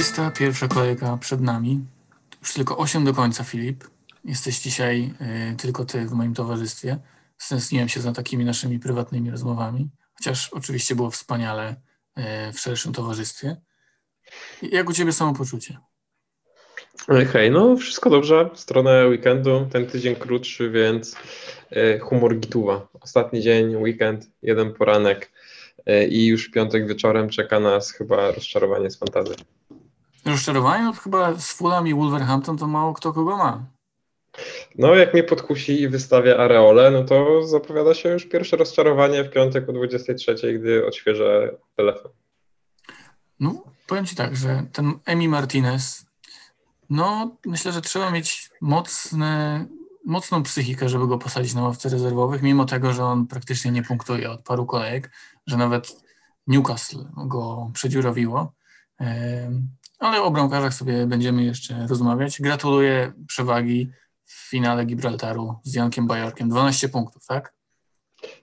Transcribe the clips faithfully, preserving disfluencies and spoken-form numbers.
trzydziesta pierwsza kolejka przed nami. Już tylko osiem do końca, Filip. Jesteś dzisiaj y, tylko ty w moim towarzystwie. Stęskniłem się za takimi naszymi prywatnymi rozmowami, chociaż oczywiście było wspaniale y, w szerszym towarzystwie. Jak u ciebie samopoczucie? Hej, no wszystko dobrze. Stronę weekendu, ten tydzień krótszy, więc y, humor gituwa. Ostatni dzień, weekend, jeden poranek y, i już piątek wieczorem czeka nas chyba rozczarowanie z fantazji. Rozczarowanie? No, chyba z Fulham i Wolverhampton to mało kto kogo ma. No jak mnie podkusi i wystawia areole, no to zapowiada się już pierwsze rozczarowanie w piątek o dwudziestej trzeciej, gdy odświeżę telefon. No powiem ci tak, że ten Emi Martinez, no myślę, że trzeba mieć mocne, mocną psychikę, żeby go posadzić na ławce rezerwowych, mimo tego, że on praktycznie nie punktuje od paru kolejek, że nawet Newcastle go przedziurowiło. Ale o bramkarzach sobie będziemy jeszcze rozmawiać. Gratuluję przewagi w finale Gibraltaru z Jankiem Bajorkiem. dwanaście punktów, tak?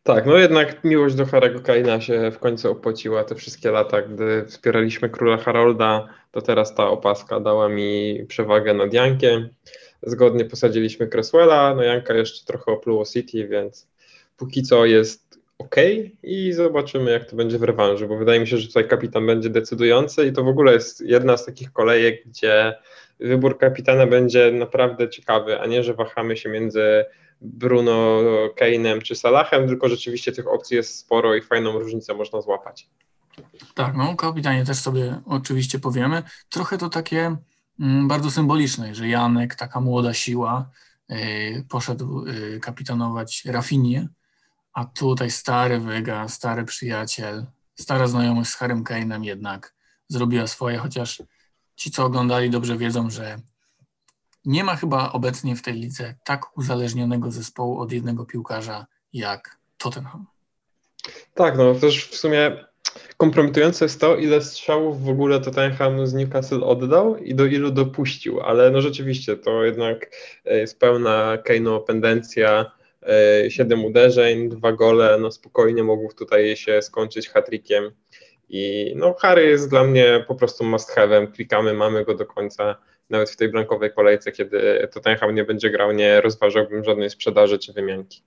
Tak, no jednak miłość do Harry'ego Kane'a się w końcu opłaciła te wszystkie lata, gdy wspieraliśmy króla Harolda, to teraz ta opaska dała mi przewagę nad Jankiem. Zgodnie posadziliśmy Cresswella, no Janka jeszcze trochę opluło City, więc póki co jest okej okay i zobaczymy, jak to będzie w rewanżu, bo wydaje mi się, że tutaj kapitan będzie decydujący i to w ogóle jest jedna z takich kolejek, gdzie wybór kapitana będzie naprawdę ciekawy, a nie, że wahamy się między Bruno, Kane'em czy Salahem, tylko rzeczywiście tych opcji jest sporo i fajną różnicę można złapać. Tak, no kapitanie też sobie oczywiście powiemy. Trochę to takie m, bardzo symboliczne, że Janek, taka młoda siła, y, poszedł y, kapitanować Rafinie, a tutaj stary Vega, stary przyjaciel, stara znajomość z Harrym Kane'em jednak zrobiła swoje, chociaż ci, co oglądali, dobrze wiedzą, że nie ma chyba obecnie w tej lidze tak uzależnionego zespołu od jednego piłkarza jak Tottenham. Tak, no też w sumie kompromitujące jest to, ile strzałów w ogóle Tottenham z Newcastle oddał i do ilu dopuścił, ale no rzeczywiście to jednak jest pełna Kane'opendencja, siedem uderzeń, dwa gole, no spokojnie mógł tutaj się skończyć hat-trickiem. I no Harry jest dla mnie po prostu must have'em, klikamy, mamy go do końca, nawet w tej blankowej kolejce, kiedy Tottenham nie będzie grał, nie rozważałbym żadnej sprzedaży czy wymianki.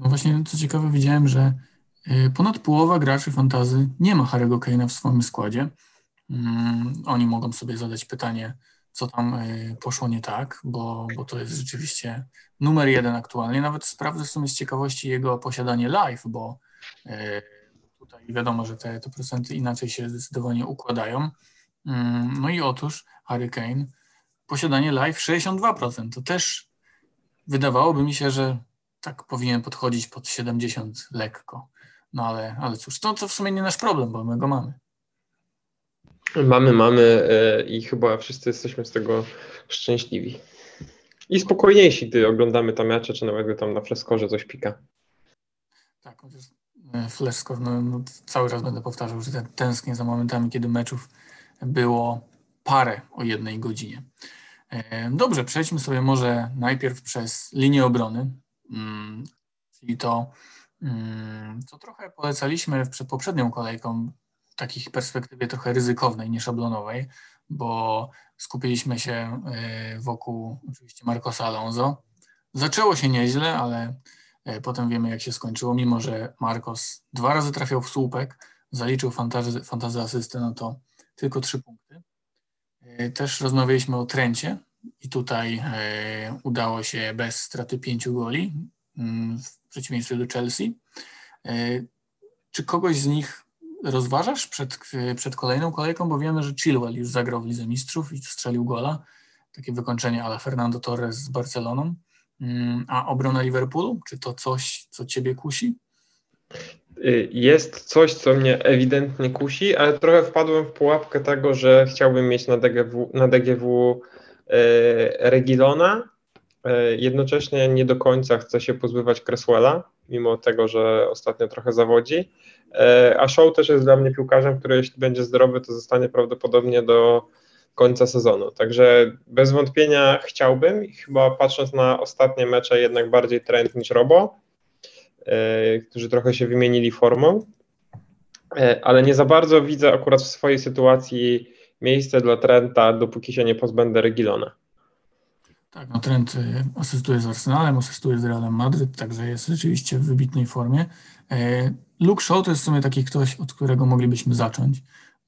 No właśnie, co ciekawe, widziałem, że ponad połowa graczy fantasy nie ma Harry'ego Kane'a w swoim składzie. Um, oni mogą sobie zadać pytanie, co tam y, poszło nie tak, bo, bo to jest rzeczywiście numer jeden aktualnie. Nawet sprawdzę w sumie z ciekawości jego posiadanie live, bo y, tutaj wiadomo, że te, te procenty inaczej się zdecydowanie układają. No i otóż Harry Kane, posiadanie live sześćdziesiąt dwa procent. To też wydawałoby mi się, że tak powinien podchodzić pod siedemdziesiąt procent lekko. No ale, ale cóż, to, to w sumie nie nasz problem, bo my go mamy. Mamy, mamy i chyba wszyscy jesteśmy z tego szczęśliwi. I spokojniejsi, gdy oglądamy tam mecze, czy nawet gdy tam na fleskorze coś pika. Tak, chociaż fleskor, no, no, cały czas będę powtarzał, że tęsknię za momentami, kiedy meczów było parę o jednej godzinie. Dobrze, przejdźmy sobie może najpierw przez linię obrony, czyli to, co trochę polecaliśmy przed poprzednią kolejką w takiej perspektywie trochę ryzykownej, nieszablonowej, bo skupiliśmy się wokół oczywiście Marcosa Alonso. Zaczęło się nieźle, ale potem wiemy, jak się skończyło, mimo że Marcos dwa razy trafiał w słupek, zaliczył fantazy, fantazy asystę, no to tylko trzy punkty. Też rozmawialiśmy o Trencie i tutaj udało się bez straty pięciu goli w przeciwieństwie do Chelsea. Czy kogoś z nich rozważasz przed, przed kolejną kolejką? Bo wiemy, że Chilwell już zagrał w Lidze Mistrzów i strzelił gola. Takie wykończenie a la Fernando Torres z Barceloną. A obrona Liverpoolu? Czy to coś, co ciebie kusi? Jest coś, co mnie ewidentnie kusi, ale trochę wpadłem w pułapkę tego, że chciałbym mieć na D G W, na D G W e, Reguilona. E, jednocześnie nie do końca chcę się pozbywać Cresswella, mimo tego, że ostatnio trochę zawodzi. E, a Shaw też jest dla mnie piłkarzem, który jeśli będzie zdrowy, to zostanie prawdopodobnie do końca sezonu. Także bez wątpienia chciałbym, chyba patrząc na ostatnie mecze, jednak bardziej Trent niż Robo, którzy trochę się wymienili formą, ale nie za bardzo widzę akurat w swojej sytuacji miejsce dla Trenta, dopóki się nie pozbędę Reguilona. Tak, no Trent asystuje z Arsenalem, asystuje z Realem Madryt, także jest rzeczywiście w wybitnej formie. Luke Shaw to jest w sumie taki ktoś, od którego moglibyśmy zacząć,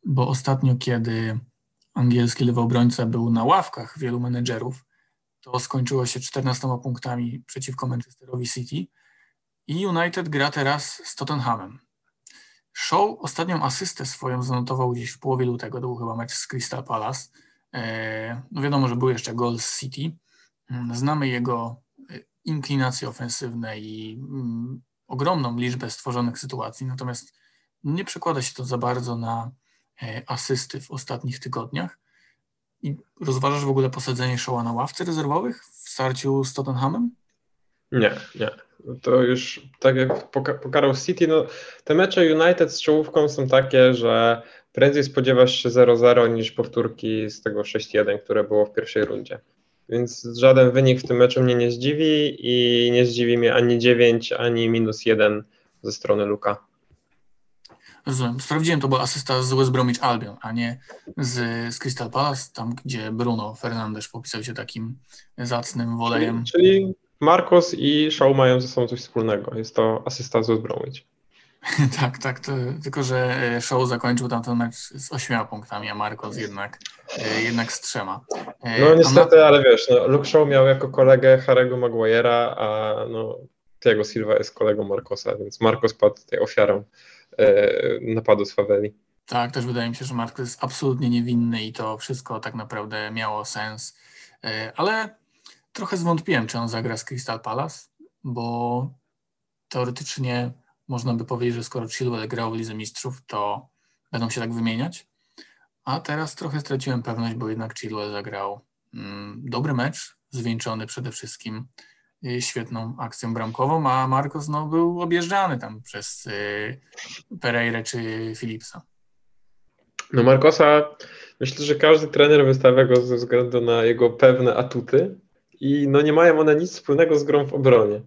bo ostatnio, kiedy angielski lewy obrońca był na ławkach wielu menedżerów, to skończyło się czternastoma punktami przeciwko Manchesterowi City i United gra teraz z Tottenhamem. Shaw ostatnią asystę swoją zanotował gdzieś w połowie lutego, to był chyba mecz z Crystal Palace. No wiadomo, że był jeszcze gol z City. Znamy jego inklinacje ofensywne i ogromną liczbę stworzonych sytuacji, natomiast nie przekłada się to za bardzo na asysty w ostatnich tygodniach. I rozważasz w ogóle posadzenie Shaw'a na ławce rezerwowych w starciu z Tottenhamem? Nie, nie. To już tak jak pokarał City, no te mecze United z czołówką są takie, że prędzej spodziewasz się zero zero niż powtórki z tego sześć jeden, które było w pierwszej rundzie. Więc żaden wynik w tym meczu mnie nie zdziwi i nie zdziwi mnie ani dziewięć, ani minus jeden ze strony Luka. Rozumiem. Sprawdziłem, to była asysta z West Bromwich Albion, a nie z, z Crystal Palace, tam gdzie Bruno Fernandes popisał się takim zacnym volejem. Czyli, czyli Marcos i Shaw mają ze sobą coś wspólnego. Jest to asysta z West Bromwich. tak, tak. To, tylko, że Shaw zakończył tamten mecz z ośmioma punktami, a Marcos jednak, jednak z trzema. No niestety, na... ale wiesz, no, Luke Shaw miał jako kolegę Harry'ego Maguire'a, a no, Thiago Silva jest kolegą Marcosa, więc Marcos padł tutaj ofiarą napadu z faweli. Tak, też wydaje mi się, że Marcos jest absolutnie niewinny i to wszystko tak naprawdę miało sens, ale trochę zwątpiłem, czy on zagra z Crystal Palace, bo teoretycznie można by powiedzieć, że skoro Chilwell grał w Lidze Mistrzów, to będą się tak wymieniać, a teraz trochę straciłem pewność, bo jednak Chilwell zagrał dobry mecz, zwieńczony przede wszystkim świetną akcją bramkową, a Marcos no, był objeżdżany tam przez y, Pereirę czy Philipsa. No Marcosa, myślę, że każdy trener wystawia go ze względu na jego pewne atuty i no, nie mają one nic wspólnego z grą w obronie.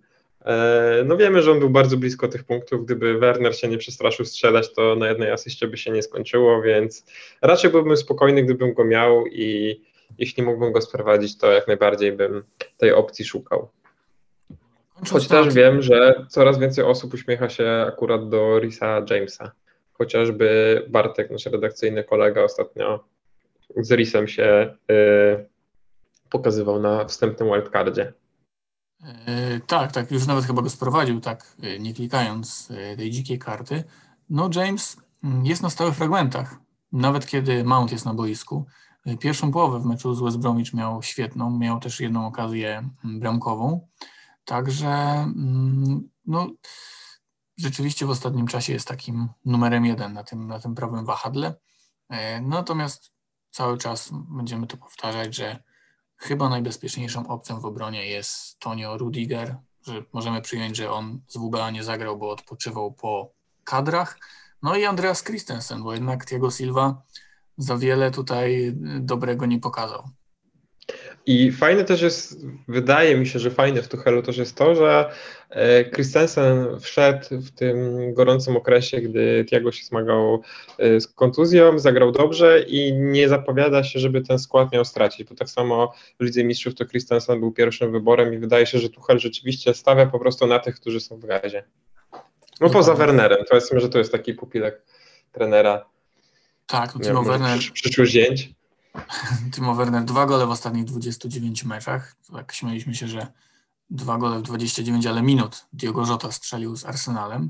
E, no wiemy, że on był bardzo blisko tych punktów, gdyby Werner się nie przestraszył strzelać, to na jednej asyście by się nie skończyło, więc raczej byłbym spokojny, gdybym go miał i jeśli mógłbym go sprowadzić, to jak najbardziej bym tej opcji szukał. Choć też wiem, że coraz więcej osób uśmiecha się akurat do Risa Jamesa. Chociażby Bartek, nasz redakcyjny kolega, ostatnio z Risem się y, pokazywał na wstępnym wildcardzie. Yy, tak, tak, już nawet chyba go sprowadził, tak, nie klikając tej dzikiej karty. No James jest na stałych fragmentach, nawet kiedy Mount jest na boisku. Pierwszą połowę w meczu z West Bromwich miał świetną, miał też jedną okazję bramkową. Także no, rzeczywiście w ostatnim czasie jest takim numerem jeden na tym, na tym prawym wahadle. Natomiast cały czas będziemy to powtarzać, że chyba najbezpieczniejszą opcją w obronie jest Tonio Rudiger, że możemy przyjąć, że on z W B A nie zagrał, bo odpoczywał po kadrach. No i Andreas Christensen, bo jednak Thiago Silva za wiele tutaj dobrego nie pokazał. I fajne też jest, wydaje mi się, że fajne w Tuchelu też jest to, że Christensen wszedł w tym gorącym okresie, gdy Thiago się zmagał z kontuzją, zagrał dobrze i nie zapowiada się, żeby ten skład miał stracić, bo tak samo w Lidze Mistrzów to Christensen był pierwszym wyborem i wydaje się, że Tuchel rzeczywiście stawia po prostu na tych, którzy są w gazie. No poza Wernerem, to jest, że to jest taki pupilek trenera. Tak, Timo Werner. Przyszły zdjęć. Timo Werner, dwa gole w ostatnich dwudziestu dziewięciu meczach. Tak śmieliśmy się, że dwa gole w dwudziestu dziewięciu, ale minut Diego Jota strzelił z Arsenalem.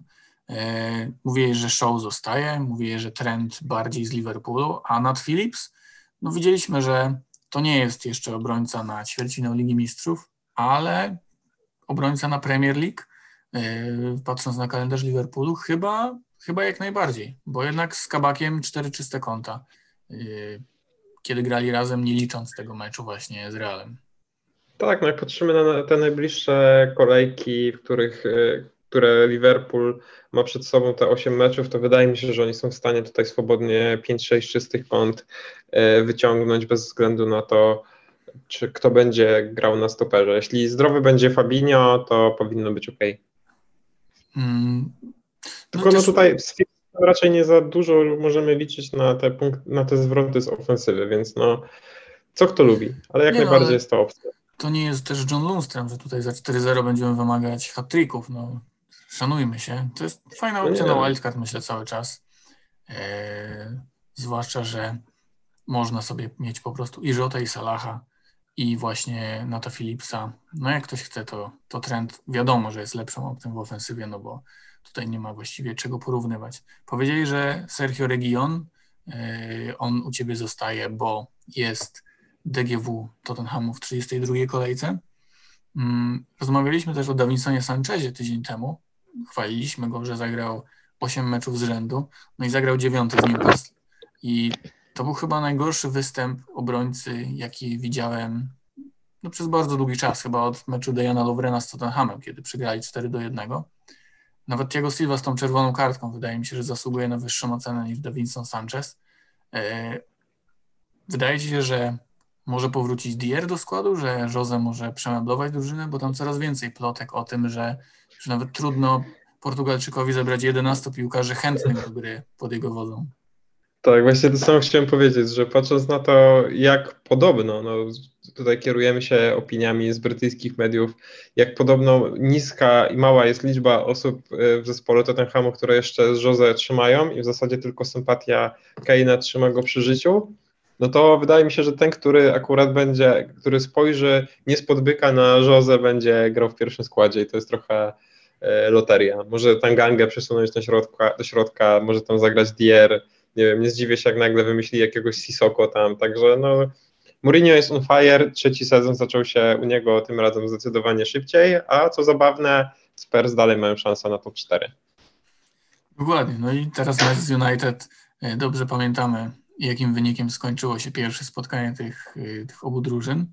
E, mówię, że Shaw zostaje, mówię, że Trent bardziej z Liverpoolu, a Nat Phillips, no widzieliśmy, że to nie jest jeszcze obrońca na ćwierćfinał Ligi Mistrzów, ale obrońca na Premier League, e, patrząc na kalendarz Liverpoolu, chyba, chyba jak najbardziej, bo jednak z Kabakiem cztery czyste konta. E, kiedy grali razem, nie licząc tego meczu właśnie z Realem. Tak, no jak patrzymy na te najbliższe kolejki, w których, które Liverpool ma przed sobą te osiem meczów, to wydaje mi się, że oni są w stanie tutaj swobodnie pięć sześć czystych kąt wyciągnąć bez względu na to, czy kto będzie grał na stoperze. Jeśli zdrowy będzie Fabinho, to powinno być okej. Okay. Mm, no Tylko no też... tutaj raczej nie za dużo możemy liczyć na te, punkt, na te zwroty z ofensywy, więc no, co kto lubi, ale jak nie najbardziej no, jest to opcja. To nie jest też John Lundström, że tutaj za cztery zero będziemy wymagać hat-tricków, no szanujmy się. To jest fajna opcja no, na wildcard, myślę, cały czas. Yy, zwłaszcza, że można sobie mieć po prostu i Jota, i Salaha, i właśnie Nata Phillipsa. No jak ktoś chce, to, to Trent wiadomo, że jest lepszą opcją w ofensywie, no bo tutaj nie ma właściwie czego porównywać. Powiedzieli, że Sergio Reguilon, yy, on u Ciebie zostaje, bo jest D G W Tottenhamu w trzydziestej drugiej kolejce. Yy, rozmawialiśmy też o Davinsonie Sanchezie tydzień temu. Chwaliliśmy go, że zagrał osiem meczów z rzędu, no i zagrał dziewiąty z Newcastle. I to był chyba najgorszy występ obrońcy, jaki widziałem no, przez bardzo długi czas, chyba od meczu Diana Lovrena z Tottenhamem, kiedy przegrali cztery do jednego. Nawet Thiago Silva z tą czerwoną kartką wydaje mi się, że zasługuje na wyższą ocenę niż Davinson Sanchez. Wydaje się, że może powrócić Dier do składu, że Jose może przemeblować drużynę, bo tam coraz więcej plotek o tym, że, że nawet trudno Portugalczykowi zebrać jedenastu piłkarzy chętnych do gry pod jego wodzą. Tak, właśnie to samo chciałem powiedzieć, że patrząc na to, jak podobno, no tutaj kierujemy się opiniami z brytyjskich mediów, jak podobno niska i mała jest liczba osób w zespole Tottenhamu, które jeszcze z Jose trzymają i w zasadzie tylko sympatia Kane'a trzyma go przy życiu, no to wydaje mi się, że ten, który akurat będzie, który spojrzy nie spod byka na Jose, będzie grał w pierwszym składzie i to jest trochę loteria. Może Tangangę przesunąć do środka, do środka, może tam zagrać Dier, nie wiem, nie zdziwię się, jak nagle wymyśli jakiegoś Sissoko tam, także no Mourinho jest on fire, trzeci sezon zaczął się u niego tym razem zdecydowanie szybciej, a co zabawne, Spurs dalej mają szansę na top cztery. Dokładnie, no i teraz mecz z United, dobrze pamiętamy, jakim wynikiem skończyło się pierwsze spotkanie tych, tych obu drużyn.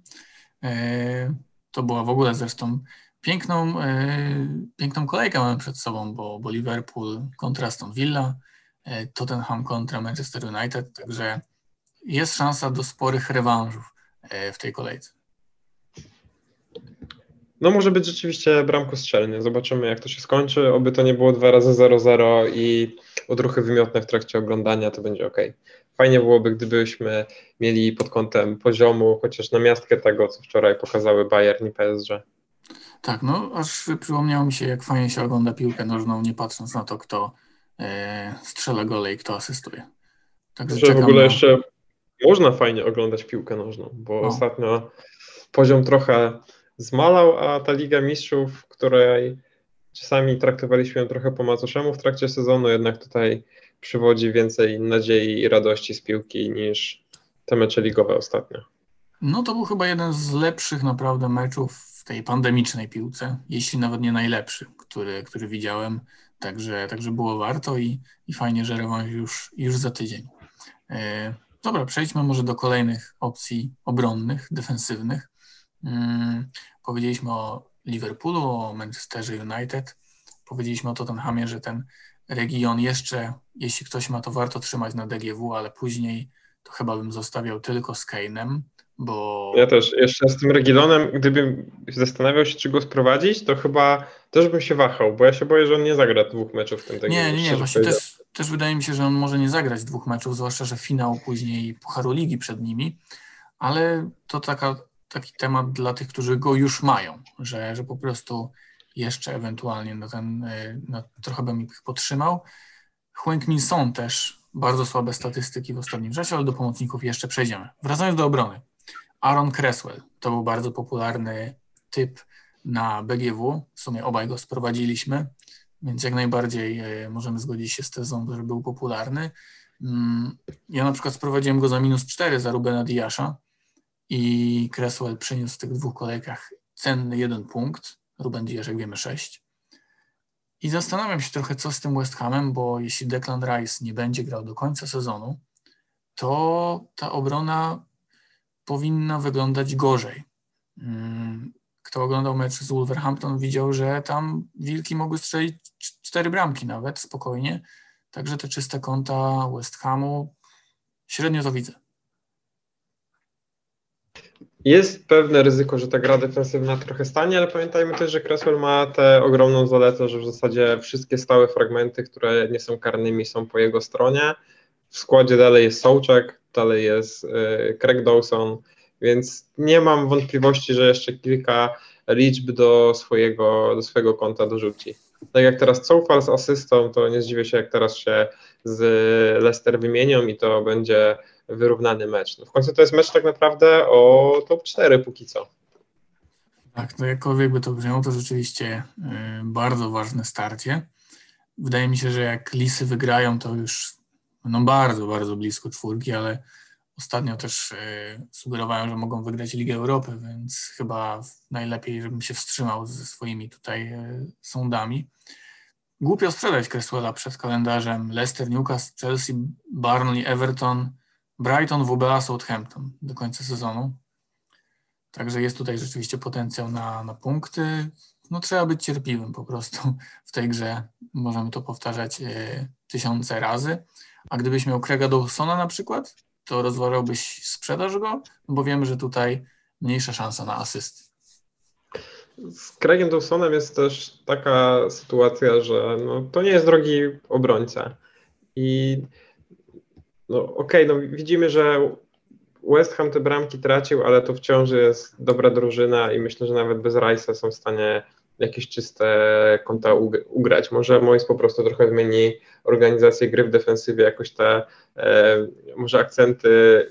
To była w ogóle zresztą piękną, piękną kolejkę mamy przed sobą, bo, bo Liverpool kontra Aston Villa, Tottenham kontra Manchester United, także jest szansa do sporych rewanżów w tej kolejce. No może być rzeczywiście bramkostrzelnie, zobaczymy jak to się skończy, oby to nie było dwa razy zero zero i odruchy wymiotne w trakcie oglądania, to będzie okej. Fajnie byłoby, gdybyśmy mieli pod kątem poziomu chociaż namiastkę tego, co wczoraj pokazały Bayern i P S G. Tak, no aż przypomniało mi się, jak fajnie się ogląda piłkę nożną, nie patrząc na to, kto strzela gole i kto asystuje. Także w ogóle na... jeszcze można fajnie oglądać piłkę nożną, bo no. Ostatnio poziom trochę zmalał, a ta Liga Mistrzów, której czasami traktowaliśmy ją trochę po macoszemu w trakcie sezonu, jednak tutaj przywodzi więcej nadziei i radości z piłki niż te mecze ligowe ostatnio. No to był chyba jeden z lepszych naprawdę meczów w tej pandemicznej piłce, jeśli nawet nie najlepszy, który, który widziałem. Także, także było warto i, i fajnie, że rewanż już, już za tydzień. Yy, dobra, przejdźmy może do kolejnych opcji obronnych, defensywnych. Yy, powiedzieliśmy o Liverpoolu, o Manchesterze United. Powiedzieliśmy o Tottenhamie, że ten region jeszcze, jeśli ktoś ma, to warto trzymać na D G W, ale później to chyba bym zostawiał tylko z Kane'em, bo... Ja też, jeszcze z tym Reguilonem, gdybym zastanawiał się, czy go sprowadzić, to chyba też bym się wahał, bo ja się boję, że on nie zagra dwóch meczów w tym tygodniu. Nie, nie, nie, właśnie też, też wydaje mi się, że on może nie zagrać dwóch meczów, zwłaszcza, że finał później Pucharu Ligi przed nimi, ale to taka, taki temat dla tych, którzy go już mają, że, że po prostu jeszcze ewentualnie na ten, na, trochę bym ich potrzymał. Heung-min Son też, bardzo słabe statystyki w ostatnim czasie, ale do pomocników jeszcze przejdziemy. Wracając do obrony. Aaron Cresswell to był bardzo popularny typ na B G W. W sumie obaj go sprowadziliśmy, więc jak najbardziej możemy zgodzić się z tezą, że był popularny. Ja na przykład sprowadziłem go za minus cztery za Rubena Diasza i Cresswell przyniósł w tych dwóch kolejkach cenny jeden punkt, Ruben Diasz, jak wiemy, sześć. I zastanawiam się trochę, co z tym West Hamem, bo jeśli Declan Rice nie będzie grał do końca sezonu, to ta obrona powinna wyglądać gorzej. Kto oglądał mecz z Wolverhampton, widział, że tam wilki mogły strzelić cztery bramki nawet, spokojnie. Także te czyste konta West Hamu, średnio to widzę. Jest pewne ryzyko, że ta gra defensywna trochę stanie, ale pamiętajmy też, że Cresswell ma tę ogromną zaletę, że w zasadzie wszystkie stałe fragmenty, które nie są karnymi, są po jego stronie. W składzie dalej jest Souček, dalej jest yy, Craig Dawson, więc nie mam wątpliwości, że jeszcze kilka liczb do swojego, do swojego konta dorzuci. Tak jak teraz Cofal z asystą, to nie zdziwię się, jak teraz się z Leicester wymienią i to będzie wyrównany mecz. No w końcu to jest mecz tak naprawdę o top cztery póki co. Tak, no jakkolwiek by to brzmiało, to rzeczywiście y, bardzo ważne starcie. Wydaje mi się, że jak Lisy wygrają, to już no bardzo, bardzo blisko czwórki, ale ostatnio też y, sugerowałem, że mogą wygrać Ligę Europy, więc chyba najlepiej, żebym się wstrzymał ze swoimi tutaj y, sądami. Głupio sprzedać Cresswella przed kalendarzem Leicester, Newcastle, Chelsea, Burnley, Everton, Brighton, W B A, Southampton do końca sezonu. Także jest tutaj rzeczywiście potencjał na, na punkty. No trzeba być cierpliwym po prostu w tej grze. Możemy to powtarzać y, tysiące razy. A gdybyś miał Craiga Dawsona na przykład, to rozważałbyś sprzedaż go? Bo wiemy, że tutaj mniejsza szansa na asysty. Z Craigiem Dawsonem jest też taka sytuacja, że no, to nie jest drogi obrońca. I no okej, okay, no widzimy, że West Ham te bramki tracił, ale to wciąż jest dobra drużyna i myślę, że nawet bez Rice'a są w stanie jakieś czyste konta ugrać. Może Moyes po prostu trochę zmieni organizację gry w defensywie, jakoś te e, może akcenty e,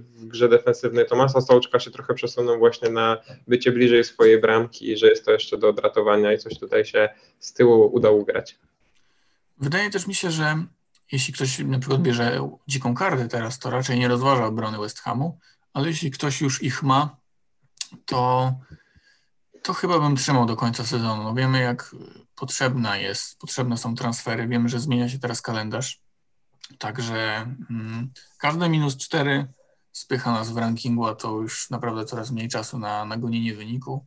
w grze defensywnej Thomasa Součka się trochę przesuną właśnie na bycie bliżej swojej bramki, że jest to jeszcze do odratowania i coś tutaj się z tyłu uda ugrać. Wydaje też mi się, że jeśli ktoś na przykład bierze dziką kartę teraz, to raczej nie rozważa obrony West Hamu, ale jeśli ktoś już ich ma, to, to chyba bym trzymał do końca sezonu. No wiemy, jak potrzebna jest, potrzebne są transfery, wiemy, że zmienia się teraz kalendarz, także mm, każde minus cztery spycha nas w rankingu, a to już naprawdę coraz mniej czasu na, na gonienie wyniku,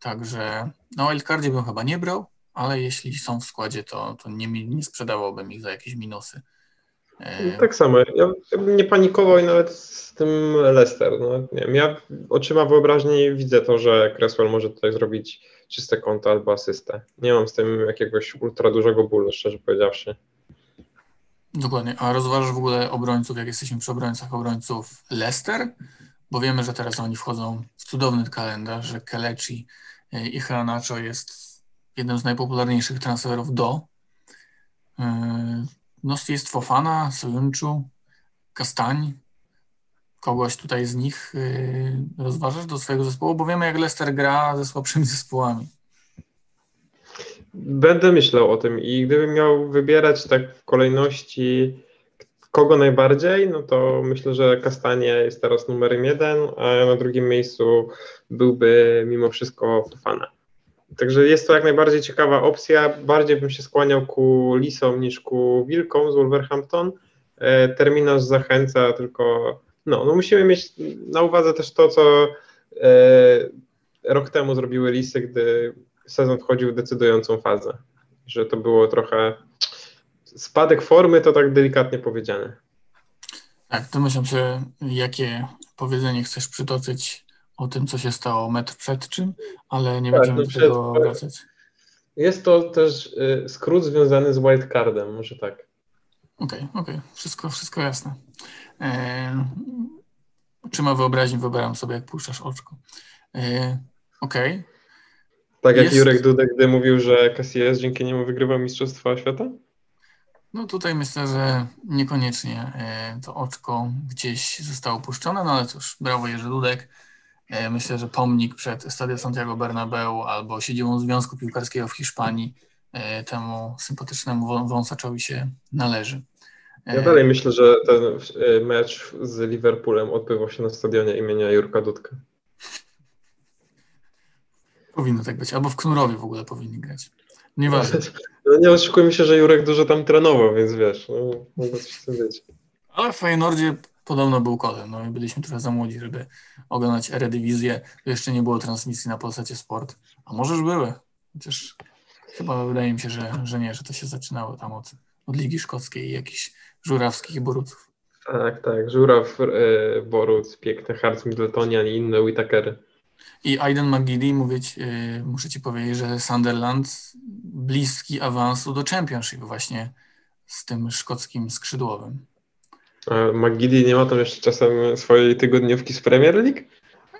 także na wildcardzie bym chyba nie brał, ale jeśli są w składzie, to, to nie, nie sprzedawałbym ich za jakieś minusy. No, tak samo. Ja bym nie panikował i nawet z tym Leicester. No, nie wiem, ja oczyma wyobraźni widzę to, że Cresswell może tutaj zrobić czyste konto albo asystę. Nie mam z tym jakiegoś ultra dużego bólu, szczerze powiedziawszy. Dokładnie. A rozważasz w ogóle obrońców, jak jesteśmy przy obrońcach obrońców Leicester? Bo wiemy, że teraz oni wchodzą w cudowny kalendarz, że Kelechi Iheanacho jest jednym z najpopularniejszych transferów do. No jest Fofana, Sojunczu, Kastań. Kogoś tutaj z nich rozważasz do swojego zespołu? Bo wiemy, jak Leicester gra ze słabszymi zespołami. Będę myślał o tym i gdybym miał wybierać tak w kolejności kogo najbardziej, no to myślę, że Kastanie jest teraz numerem jeden, a na drugim miejscu byłby mimo wszystko Fofana. Także jest to jak najbardziej ciekawa opcja. Bardziej bym się skłaniał ku Lisom niż ku Wilkom z Wolverhampton. Terminarz zachęca, tylko no, no musimy mieć na uwadze też to, co e, rok temu zrobiły Lisy, gdy sezon wchodził w decydującą fazę. Że to było trochę spadek formy, to tak delikatnie powiedziane. Tak, domyślam się, jakie powiedzenie chcesz przytoczyć o tym, co się stało metr przed czym, ale nie tak, będziemy do tego wracać. Jest to też y, skrót związany z wildcardem, może tak. Okej, okay, okej, okay. wszystko, wszystko jasne. E, Oczyma wyobraźni wyobrażam sobie, jak puszczasz oczko. E, okej. Okay. Tak jak jest... Jurek Dudek, gdy mówił, że Casillas dzięki niemu wygrywa Mistrzostwa Świata? No tutaj myślę, że niekoniecznie e, to oczko gdzieś zostało puszczone, no ale cóż, brawo Jerzy Dudek. Myślę, że pomnik przed Stadio Santiago Bernabeu albo siedzibą Związku Piłkarskiego w Hiszpanii temu sympatycznemu wąsaczowi się należy. Ja dalej myślę, że ten mecz z Liverpoolem odbywał się na stadionie imienia Jurka Dudka. Powinno tak być. Albo w Knurowie w ogóle powinni grać. Nieważne. No nie oszukujmy się, że Jurek dużo tam trenował, więc wiesz, no, mogę coś z tym wiedzieć. Ale w Feyenoordzie podobno był kotem, no i byliśmy trochę za młodzi, żeby oglądać Eredywizję. Jeszcze nie było transmisji na Polsacie Sport, a może już były. Chociaż chyba wydaje mi się, że, że nie, że to się zaczynało tam od, od Ligi Szkockiej i jakichś żurawskich boruców. Tak, tak. Żuraw, e, Boruc, piękny Hartz, Middletonian i inne Whittakery. I Aiden McGeady, mówię ci, y, muszę ci powiedzieć, że Sunderland bliski awansu do Championship właśnie z tym szkockim skrzydłowym. A McGeady nie ma tam jeszcze czasem swojej tygodniówki z Premier League?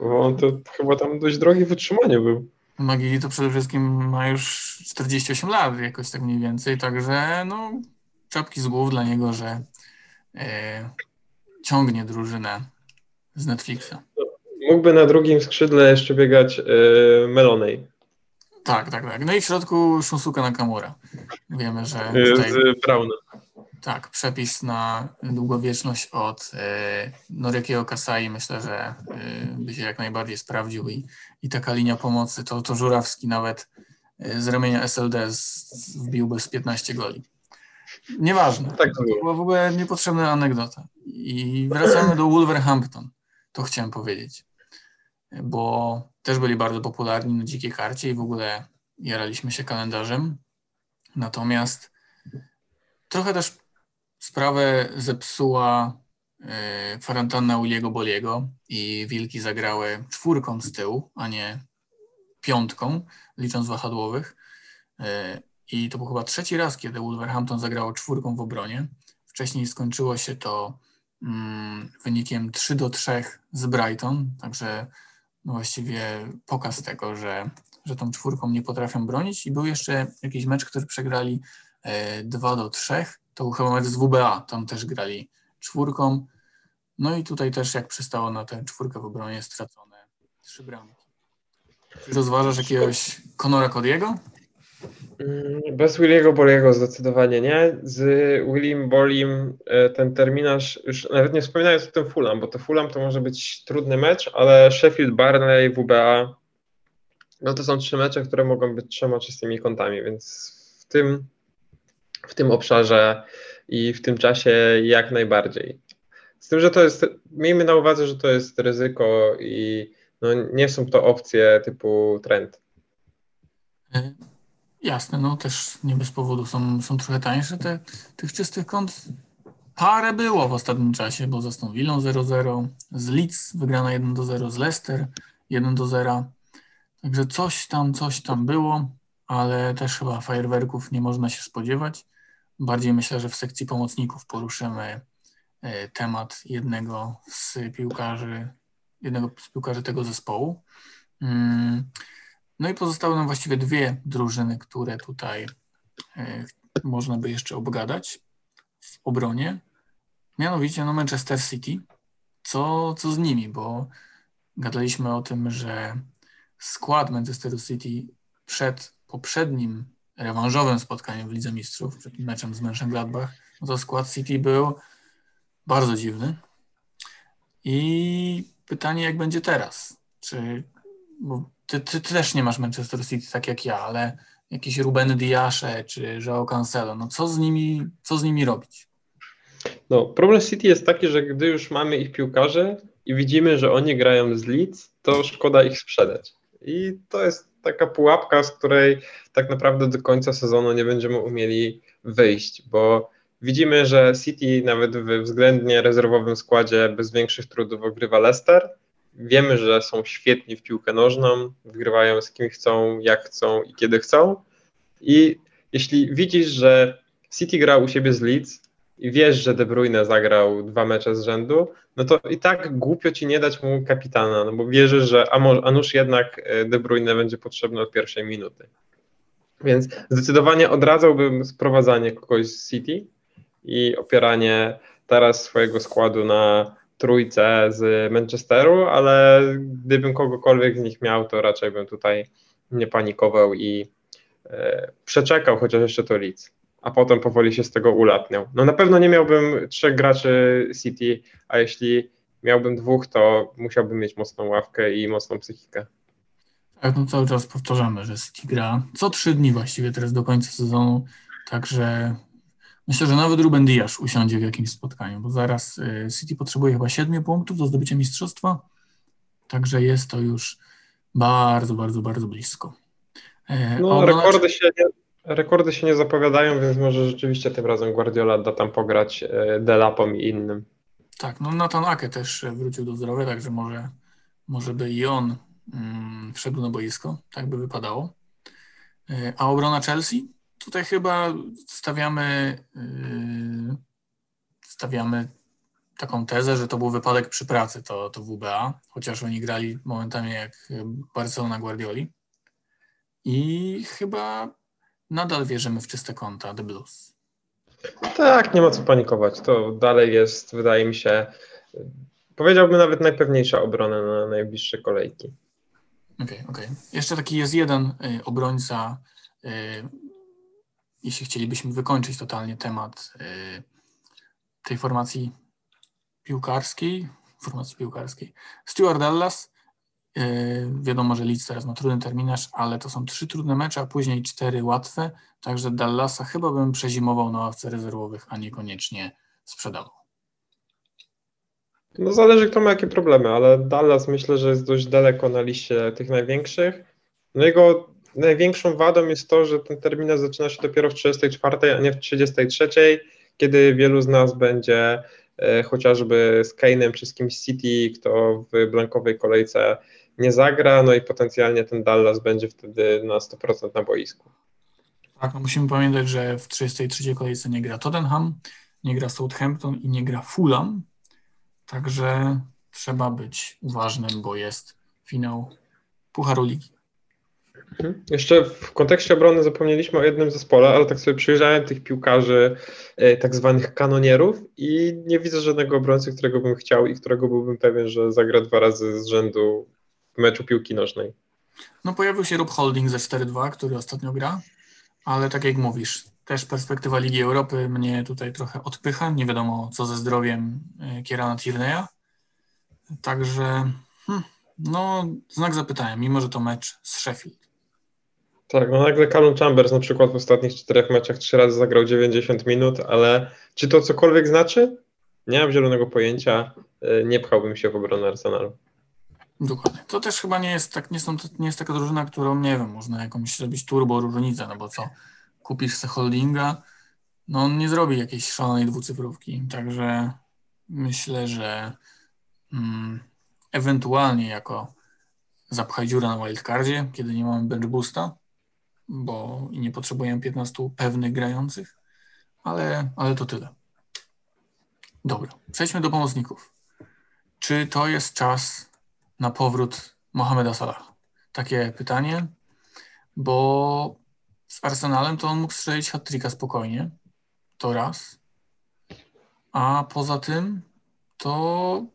Bo on to chyba tam dość drogi w utrzymaniu był. McGeady to przede wszystkim ma już czterdzieści osiem lat, jakoś tak mniej więcej, także no czapki z głów dla niego, że y, ciągnie drużynę z Netflixa. Mógłby na drugim skrzydle jeszcze biegać yy, Melonej. Tak, tak, tak. No i w środku Shunsuke Nakamura. Wiemy, że tutaj... Z Browna. Tak, przepis na długowieczność od yy, Noriakiego Kasai myślę, że yy, by się jak najbardziej sprawdził i, i taka linia pomocy, to, to Żurawski nawet yy, z ramienia S L D wbił bez piętnaście goli. Nieważne. Tak, to było. Była w ogóle niepotrzebna anegdota. I wracamy do Wolverhampton. To chciałem powiedzieć, bo też byli bardzo popularni na dzikiej karcie i w ogóle jaraliśmy się kalendarzem. Natomiast trochę też sprawę zepsuła y, kwarantanna Williego Boliego i Wilki zagrały czwórką z tyłu, a nie piątką, licząc wahadłowych. Y, I to był chyba trzeci raz, kiedy Wolverhampton zagrało czwórką w obronie. Wcześniej skończyło się to wynikiem trzy do trzech z Brighton, także no właściwie pokaz tego, że, że tą czwórką nie potrafią bronić i był jeszcze jakiś mecz, który przegrali dwa do trzech, to był chyba mecz z W B A, tam też grali czwórką, no i tutaj też jak przystało na tę czwórkę w obronie stracone trzy bramki. Czy rozważasz jakiegoś Conora Cody'ego? Bez Williego Boliego zdecydowanie nie. Z Willim Bolim ten terminarz, już nawet nie wspominając o tym Fulham, bo to Fulham to może być trudny mecz, ale Sheffield, Burnley, W B A, no to są trzy mecze, które mogą być trzema czystymi kątami, więc w tym, w tym obszarze i w tym czasie jak najbardziej. Z tym, że to jest, miejmy na uwadze, że to jest ryzyko i no nie są to opcje typu Trent. Mhm. Jasne, no też nie bez powodu są, są trochę tańsze. Te, tych czystych kąt parę było w ostatnim czasie, bo z Aston Villą zero zero, z Leeds wygrana jeden do zera, z Leicester jeden do zera. Także coś tam, coś tam było, ale też chyba fajerwerków nie można się spodziewać. Bardziej myślę, że w sekcji pomocników poruszymy temat jednego z piłkarzy, jednego z piłkarzy tego zespołu. Hmm. No i pozostały nam właściwie dwie drużyny, które tutaj y, można by jeszcze obgadać w obronie. Mianowicie no Manchester City. Co, co z nimi? Bo gadaliśmy o tym, że skład Manchesteru City przed poprzednim rewanżowym spotkaniem w Lidze Mistrzów, przed meczem z Mönchengladbach, no to skład City był bardzo dziwny. I pytanie, jak będzie teraz? Czy... Bo Ty, ty, ty też nie masz Manchester City tak jak ja, ale jakieś Ruben Diasze czy João Cancelo, no co z nimi, co z nimi robić? No, problem City jest taki, że gdy już mamy ich piłkarzy i widzimy, że oni grają z Leeds, to szkoda ich sprzedać. I to jest taka pułapka, z której tak naprawdę do końca sezonu nie będziemy umieli wyjść, bo widzimy, że City nawet w względnie rezerwowym składzie bez większych trudów ogrywa Leicester. Wiemy, że są świetni w piłkę nożną, wygrywają z kim chcą, jak chcą i kiedy chcą. I jeśli widzisz, że City gra u siebie z Leeds i wiesz, że De Bruyne zagrał dwa mecze z rzędu, no to i tak głupio ci nie dać mu kapitana, no bo wierzysz, że a, może, a nuż jednak De Bruyne będzie potrzebny od pierwszej minuty. Więc zdecydowanie odradzałbym sprowadzanie kogoś z City i opieranie teraz swojego składu na trójce z Manchesteru, ale gdybym kogokolwiek z nich miał, to raczej bym tutaj nie panikował i e, przeczekał chociaż jeszcze to Leeds, a potem powoli się z tego ulatniał. No na pewno nie miałbym trzech graczy City, a jeśli miałbym dwóch, to musiałbym mieć mocną ławkę i mocną psychikę. Tak, no cały czas powtarzamy, że City gra co trzy dni właściwie teraz do końca sezonu, także... Myślę, że nawet Ruben Dias usiądzie w jakimś spotkaniu, bo zaraz City potrzebuje chyba siedmiu punktów do zdobycia mistrzostwa, także jest to już bardzo, bardzo, bardzo blisko. No, obrona... rekordy, się nie, rekordy się nie zapowiadają, więc może rzeczywiście tym razem Guardiola da tam pograć Delapom i innym. Tak, no Nathan Ake też wrócił do zdrowia, także może, może by i on mm, wszedł na boisko, tak by wypadało. A obrona Chelsea? Tutaj chyba stawiamy, yy, stawiamy taką tezę, że to był wypadek przy pracy, to, to W B A, chociaż oni grali momentami jak Barcelona Guardioli. I chyba nadal wierzymy w czyste konta The Blues. Tak, nie ma co panikować. To dalej jest, wydaje mi się, powiedziałbym nawet najpewniejsza obrona na najbliższe kolejki. Okej, okay, okej. Okay. Jeszcze taki jest jeden y, obrońca, y, jeśli chcielibyśmy wykończyć totalnie temat y, tej formacji piłkarskiej, formacji piłkarskiej. Stuart Dallas, y, wiadomo, że Leeds teraz ma trudny terminarz, ale to są trzy trudne mecze, a później cztery łatwe, także Dallasa chyba bym przezimował na ławce rezerwowych, a niekoniecznie sprzedawał. No zależy, kto ma jakie problemy, ale Dallas myślę, że jest dość daleko na liście tych największych. No jego największą wadą jest to, że ten terminarz zaczyna się dopiero w trzydziestej czwartej, a nie w trzydziestej trzeciej, kiedy wielu z nas będzie e, chociażby z Kane'em czy z kimś City, kto w blankowej kolejce nie zagra, no i potencjalnie ten Dallas będzie wtedy na sto procent na boisku. Tak, no musimy pamiętać, że w trzydziestej trzeciej kolejce nie gra Tottenham, nie gra Southampton i nie gra Fulham. Także trzeba być uważnym, bo jest finał Pucharu Ligi. Mhm. Jeszcze w kontekście obrony zapomnieliśmy o jednym zespole, ale tak sobie przyjrzałem tych piłkarzy e, tak zwanych kanonierów i nie widzę żadnego obrońcy, którego bym chciał i którego byłbym pewien, że zagra dwa razy z rzędu w meczu piłki nożnej. No pojawił się Rob Holding ze cztery dwa, który ostatnio gra, ale tak jak mówisz, też perspektywa Ligi Europy mnie tutaj trochę odpycha. Nie wiadomo, co ze zdrowiem Kierana Tierneya. Także hm, no, znak zapytania, mimo że to mecz z Sheffield. Tak, no nagle Callum Chambers na przykład w ostatnich czterech meczach trzy razy zagrał dziewięćdziesiąt minut, ale czy to cokolwiek znaczy? Nie mam zielonego pojęcia. Nie pchałbym się w obronę Arsenalu. Dokładnie. To też chyba nie jest, tak, nie są, nie jest taka drużyna, którą, nie wiem, można jakąś zrobić turbo różnicę, no bo co? Kupisz se Holdinga, no on nie zrobi jakiejś szalonej dwucyfrówki, także myślę, że mm, ewentualnie jako zapchaj dziura na wildcardzie, kiedy nie mamy bench boosta, bo nie potrzebujemy piętnastu pewnych grających, ale, ale to tyle. Dobra, przejdźmy do pomocników. Czy to jest czas na powrót Mohameda Salaha? Takie pytanie, bo z Arsenalem to on mógł strzelić hat-tricka spokojnie, to raz, a poza tym to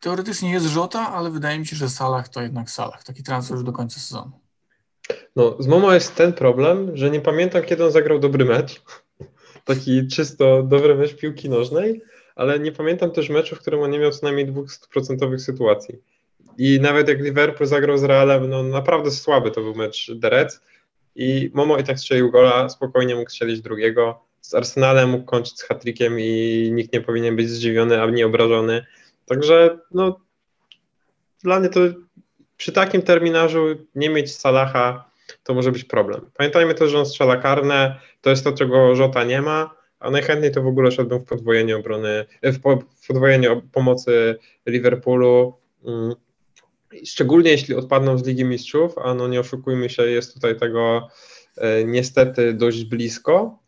teoretycznie jest Jota, ale wydaje mi się, że Salah to jednak Salah, taki transfer już do końca sezonu. No, z Momo jest ten problem, że nie pamiętam, kiedy on zagrał dobry mecz, taki czysto dobry mecz piłki nożnej, ale nie pamiętam też meczu, w którym on nie miał co najmniej dwóch stuprocentowych sytuacji. I nawet jak Liverpool zagrał z Realem, no naprawdę słaby to był mecz De Reds i Momo i tak strzelił gola, spokojnie mógł strzelić drugiego, z Arsenalem mógł kończyć z hat-trickiem i nikt nie powinien być zdziwiony, ani obrażony. Także no dla mnie to przy takim terminarzu nie mieć Salaha to może być problem. Pamiętajmy też, że on strzela karne, to jest to, czego Jota nie ma, a najchętniej to w ogóle szedłbym w podwojenie obrony, w podwojenie pomocy Liverpoolu. Szczególnie jeśli odpadną z Ligi Mistrzów, a no nie oszukujmy się, jest tutaj tego e, niestety dość blisko.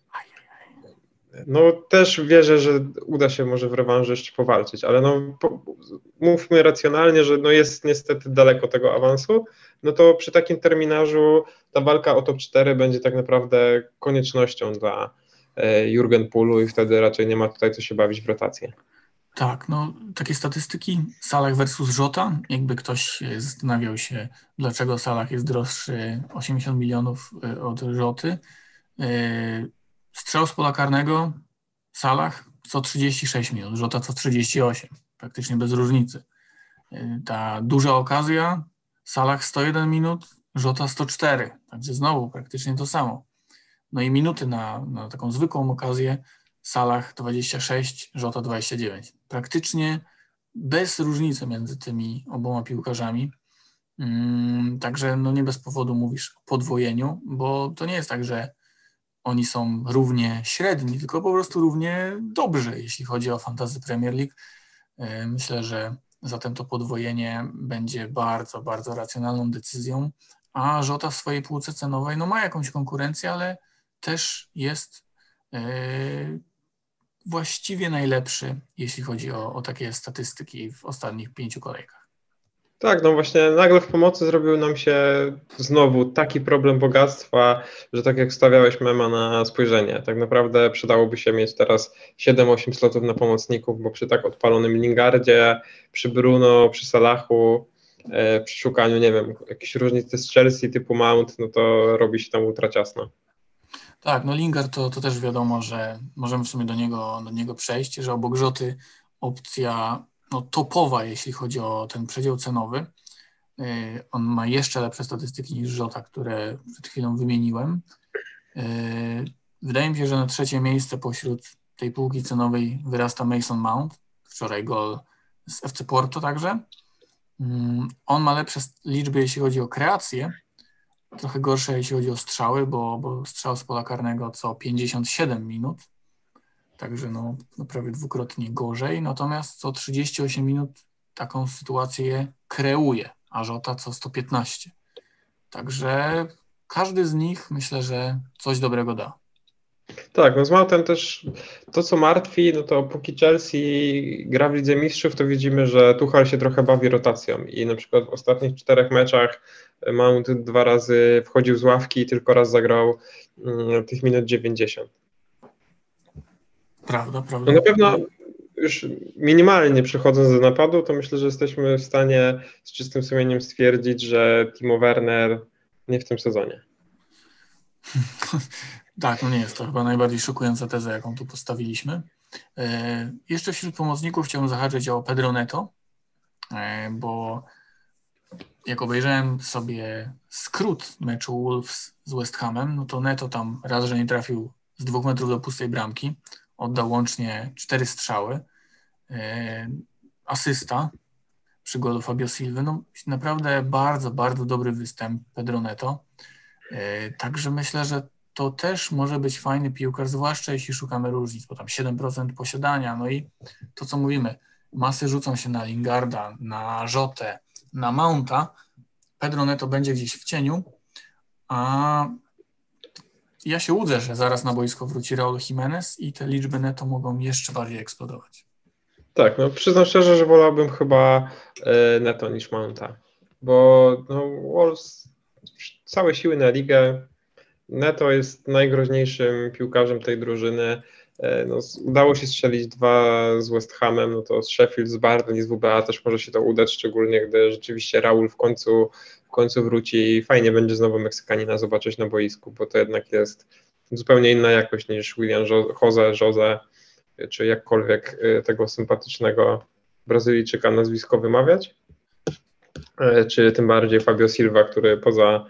No też wierzę, że uda się może w rewanżu jeszcze powalczyć, ale no po, mówmy racjonalnie, że no jest niestety daleko tego awansu, no to przy takim terminarzu ta walka o top cztery będzie tak naprawdę koniecznością dla e, Jurgen Pulu i wtedy raczej nie ma tutaj co się bawić w rotację. Tak, no takie statystyki Salah versus Jota, jakby ktoś zastanawiał się, dlaczego Salah jest droższy osiemdziesiąt milionów od Joty. Strzał z pola karnego Salah co trzydzieści sześć minut, Jota co trzydzieści osiem, praktycznie bez różnicy. Ta duża okazja, Salah sto jeden minut, Jota sto cztery, także znowu praktycznie to samo. No i minuty na, na taką zwykłą okazję, Salah dwadzieścia sześć, Jota dwadzieścia dziewięć. Praktycznie bez różnicy między tymi oboma piłkarzami. Także no nie bez powodu mówisz o podwojeniu, bo to nie jest tak, że oni są równie średni, tylko po prostu równie dobrzy, jeśli chodzi o Fantasy Premier League. Myślę, że zatem to podwojenie będzie bardzo, bardzo racjonalną decyzją, a Jota w swojej półce cenowej no ma jakąś konkurencję, ale też jest yy, właściwie najlepszy, jeśli chodzi o, o takie statystyki w ostatnich pięciu kolejkach. Tak, no właśnie nagle w pomocy zrobił nam się znowu taki problem bogactwa, że tak jak stawiałeś mema na spojrzenie, tak naprawdę przydałoby się mieć teraz siedem osiem slotów na pomocników, bo przy tak odpalonym Lingardzie, przy Bruno, przy Salahu, e, przy szukaniu, nie wiem, jakiejś różnicy z Chelsea typu Mount, no to robi się tam utraciasno. Tak, no Lingard to, to też wiadomo, że możemy w sumie do niego, do niego przejść, że obok Rzoty opcja no, topowa, jeśli chodzi o ten przedział cenowy. Yy, on ma jeszcze lepsze statystyki niż Jota, które przed chwilą wymieniłem. Yy, wydaje mi się, że na trzecie miejsce pośród tej półki cenowej wyrasta Mason Mount. Wczoraj gol z F C Porto także. Yy, on ma lepsze liczby, jeśli chodzi o kreację. Trochę gorsze, jeśli chodzi o strzały, bo, bo strzał z pola karnego co pięćdziesiąt siedem minut. Także no, no prawie dwukrotnie gorzej, natomiast co trzydzieści osiem minut taką sytuację kreuje, a Jota co sto piętnaście. Także każdy z nich myślę, że coś dobrego da. Tak, no z Mountem też to, co martwi, no to póki Chelsea gra w Lidze Mistrzów, to widzimy, że Tuchel się trochę bawi rotacją i na przykład w ostatnich czterech meczach Mount dwa razy wchodził z ławki i tylko raz zagrał mm, tych minut dziewięćdziesiąt. Prawda, prawda. No na pewno już minimalnie przechodząc do napadu, to myślę, że jesteśmy w stanie z czystym sumieniem stwierdzić, że Timo Werner nie w tym sezonie. Tak, no nie jest to chyba najbardziej szokująca teza, jaką tu postawiliśmy. Yy, jeszcze wśród pomocników chciałbym zahaczyć o Pedro Neto, yy, bo jak obejrzałem sobie skrót meczu Wolves z West Hamem, no to Neto tam raz, że nie trafił z dwóch metrów do pustej bramki, oddał łącznie cztery strzały, yy, asysta przy golu Fabio Silva. No naprawdę bardzo, bardzo dobry występ Pedro Neto. Yy, także myślę, że to też może być fajny piłkarz, zwłaszcza jeśli szukamy różnic, bo tam siedem procent posiadania, no i to, co mówimy, masy rzucą się na Lingarda, na Jotę, na Mounta, Pedro Neto będzie gdzieś w cieniu, a ja się łudzę, że zaraz na boisko wróci Raul Jimenez i te liczby Neto mogą jeszcze bardziej eksplodować. Tak, no przyznam szczerze, że wolałbym chyba y, Neto niż Mounta, bo no, Wolves całe siły na ligę, Neto jest najgroźniejszym piłkarzem tej drużyny. No, udało się strzelić dwa z West Hamem, no to z Sheffield, z Burnley, z W B A też może się to udać, szczególnie gdy rzeczywiście Raul w końcu, w końcu wróci i fajnie będzie znowu Meksykanina zobaczyć na boisku, bo to jednak jest zupełnie inna jakość niż William Jose, Jose czy jakkolwiek tego sympatycznego Brazylijczyka nazwisko wymawiać, czy tym bardziej Fabio Silva, który poza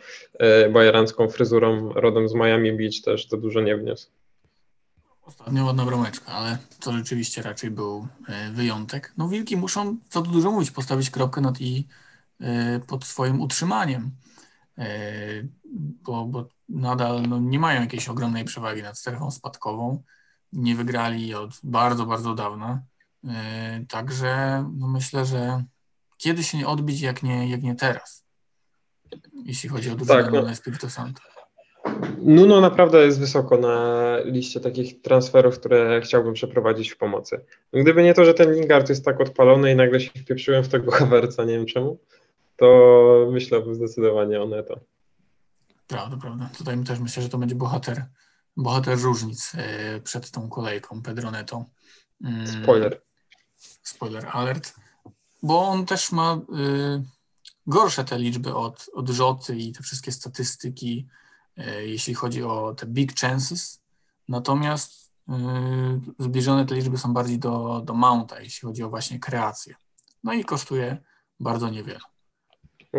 bajerancką fryzurą rodem z Miami Beach też to dużo nie wniósł. Ostatnio ładna bromeczka, ale to rzeczywiście raczej był wyjątek. No Wilki muszą, co tu dużo mówić, postawić kropkę nad i pod swoim utrzymaniem, bo, bo nadal no, nie mają jakiejś ogromnej przewagi nad strefą spadkową. Nie wygrali od bardzo, bardzo dawna. Także no, myślę, że kiedy się nie odbić, jak nie, jak nie teraz, jeśli chodzi o drużynę tak, no. Espirito Santo. Nuno naprawdę jest wysoko na liście takich transferów, które chciałbym przeprowadzić w pomocy. Gdyby nie to, że ten Lingard jest tak odpalony i nagle się wpieprzyłem w tego Havertza, nie wiem czemu, to myślałbym zdecydowanie o Neto. Prawda, prawda. Tutaj też myślę, że to będzie bohater, bohater różnic yy, przed tą kolejką Pedro Neto. Yy, spoiler. Spoiler alert. Bo on też ma yy, gorsze te liczby od, od Joty i te wszystkie statystyki, jeśli chodzi o te big chances, natomiast yy, zbliżone te liczby są bardziej do, do Mounta, jeśli chodzi o właśnie kreację. No i kosztuje bardzo niewiele.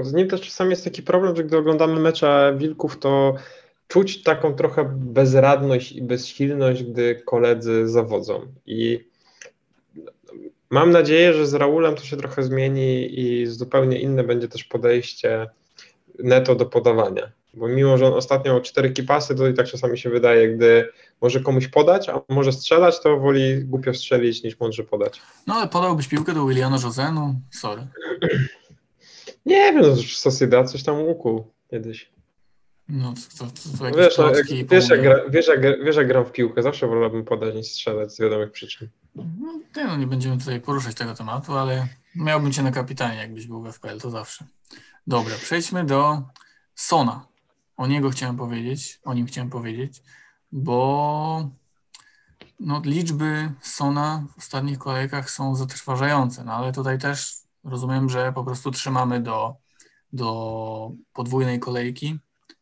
Z nim też czasami jest taki problem, że gdy oglądamy mecze Wilków, to czuć taką trochę bezradność i bezsilność, gdy koledzy zawodzą. I mam nadzieję, że z Raulem to się trochę zmieni i zupełnie inne będzie też podejście Neto do podawania. Bo mimo, że on ostatnio cztery kipasy, to i tak czasami się wydaje, gdy może komuś podać, a może strzelać, to woli głupio strzelić niż mądrze podać. No ale podałbyś piłkę do Williana Josenu? Sorry. Nie wiem, Sociedad coś tam ukuł kiedyś. No to, to, to, to jakieś wiesz, plotki jak, wiesz, jak gra, wiesz, jak, wiesz jak gram w piłkę, zawsze wolałbym podać niż strzelać z wiadomych przyczyn. No, nie, no nie będziemy tutaj poruszać tego tematu, ale miałbym cię na kapitanie, jakbyś był w F P L, to zawsze. Dobra, przejdźmy do Sona. O niego chciałem powiedzieć, o nim chciałem powiedzieć, bo no, liczby Sona w ostatnich kolejkach są zatrważające, no ale tutaj też rozumiem, że po prostu trzymamy do, do podwójnej kolejki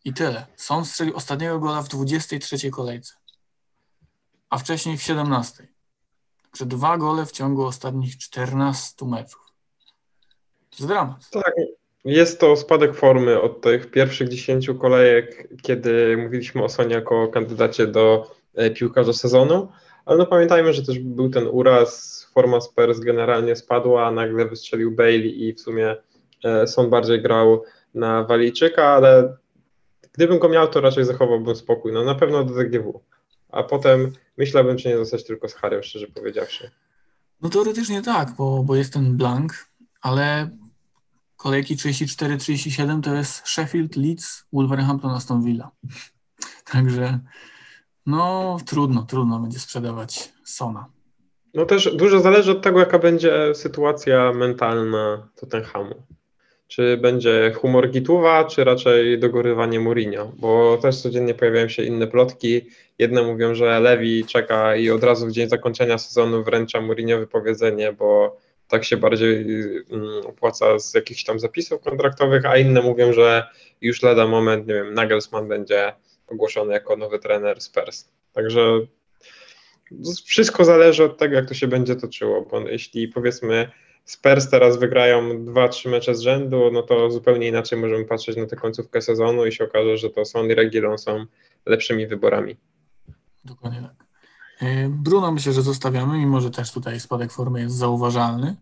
i tyle. Son strzelił ostatniego gola w dwudziestej trzeciej kolejce, a wcześniej w siedemnastej. Także dwa gole w ciągu ostatnich czternastu meczów. To jest dramat. Tak. Jest to spadek formy od tych pierwszych dziesięciu kolejek, kiedy mówiliśmy o Sonie jako kandydacie do piłkarza sezonu, ale no pamiętajmy, że też był ten uraz, forma Spurs generalnie spadła, a nagle wystrzelił Bailey i w sumie Son bardziej grał na Walijczyka, ale gdybym go miał, to raczej zachowałbym spokój, no na pewno do D G W, a potem myślałbym, czy nie zostać tylko z Harrym, szczerze powiedziawszy. No teoretycznie tak, bo, bo jest ten blank, ale... Kolejki trzydzieści cztery trzydzieści siedem to jest Sheffield, Leeds, Wolverhampton, Aston Villa. Także no trudno, trudno będzie sprzedawać Sona. No też dużo zależy od tego, jaka będzie sytuacja mentalna Tottenhamu. Czy będzie humor Gituwa, czy raczej dogorywanie Mourinho, bo też codziennie pojawiają się inne plotki. Jedne mówią, że Levi czeka i od razu w dzień zakończenia sezonu wręcza Mourinho wypowiedzenie, bo tak się bardziej opłaca z jakichś tam zapisów kontraktowych, a inne mówią, że już lada moment, nie wiem, Nagelsmann będzie ogłoszony jako nowy trener Spurs. Także wszystko zależy od tego, jak to się będzie toczyło, bo jeśli powiedzmy Spurs teraz wygrają dwa trzy mecze z rzędu, no to zupełnie inaczej możemy patrzeć na tę końcówkę sezonu i się okaże, że to Son i Reguilon są lepszymi wyborami. Dokładnie tak. Bruno myślę, że zostawiamy, mimo że też tutaj spadek formy jest zauważalny.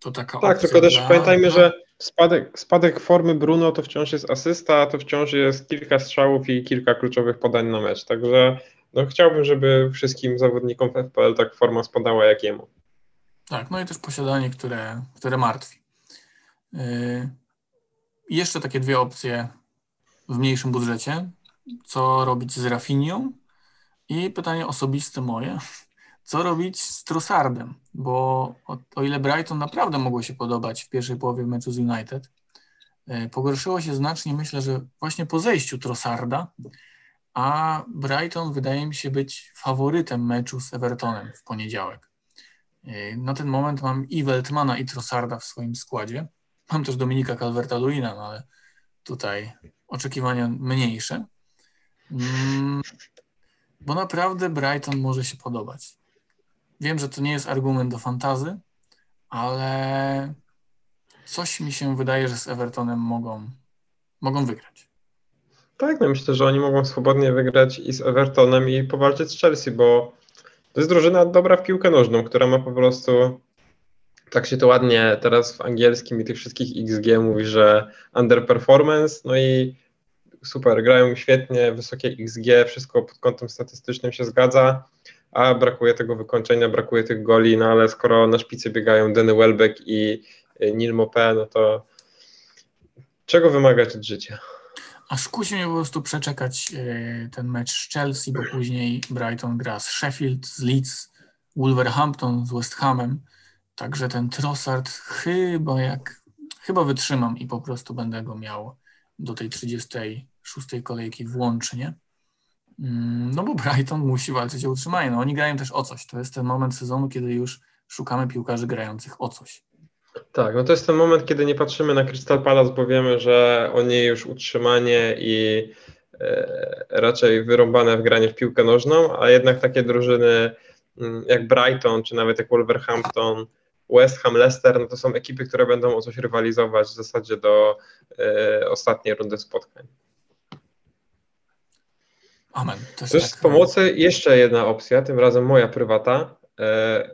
To taka tak, tylko też dla... pamiętajmy, że spadek, spadek formy Bruno to wciąż jest asysta, to wciąż jest kilka strzałów i kilka kluczowych podań na mecz. Także no, chciałbym, żeby wszystkim zawodnikom w F P L tak forma spadała jak jemu. Tak, no i też posiadanie, które, które martwi. Yy, jeszcze takie dwie opcje w mniejszym budżecie. Co robić z Rafinhią? I pytanie osobiste moje, co robić z Trossardem, bo o, o ile Brighton naprawdę mogło się podobać w pierwszej połowie meczu z United, y, pogorszyło się znacznie, myślę, że właśnie po zejściu Trossarda, a Brighton wydaje mi się być faworytem meczu z Evertonem w poniedziałek. Y, na ten moment mam i Weltmana, i Trossarda w swoim składzie, mam też Dominika Calverta-Lewina, no ale tutaj oczekiwania mniejsze. Mm. Bo naprawdę Brighton może się podobać. Wiem, że to nie jest argument do fantazy, ale coś mi się wydaje, że z Evertonem mogą, mogą wygrać. Tak, no myślę, że oni mogą swobodnie wygrać i z Evertonem i powalczyć z Chelsea, bo to jest drużyna dobra w piłkę nożną, która ma po prostu, tak się to ładnie teraz w angielskim i tych wszystkich X G mówi, że underperformance, no i super, grają świetnie, wysokie X G, wszystko pod kątem statystycznym się zgadza, a brakuje tego wykończenia, brakuje tych goli, no ale skoro na szpicy biegają Danny Welbeck i Neal Maupay, no to czego wymagać od życia? Aż kusi mnie po prostu przeczekać yy, ten mecz z Chelsea, bo później Brighton gra z Sheffield, z Leeds, Wolverhampton, z West Hamem, także ten Trossard chyba jak, chyba wytrzymam i po prostu będę go miał do tej trzydziestej szóstej kolejki włącznie, no bo Brighton musi walczyć o utrzymanie. No oni grają też o coś. To jest ten moment sezonu, kiedy już szukamy piłkarzy grających o coś. Tak, no to jest ten moment, kiedy nie patrzymy na Crystal Palace, bo wiemy, że oni już utrzymanie i e, raczej wyrąbane w granie w piłkę nożną, a jednak takie drużyny jak Brighton, czy nawet jak Wolverhampton, West Ham, Leicester, no to są ekipy, które będą o coś rywalizować w zasadzie do y, ostatniej rundy spotkań. Amen. Też z tak. Pomocy jeszcze jedna opcja, tym razem moja prywata.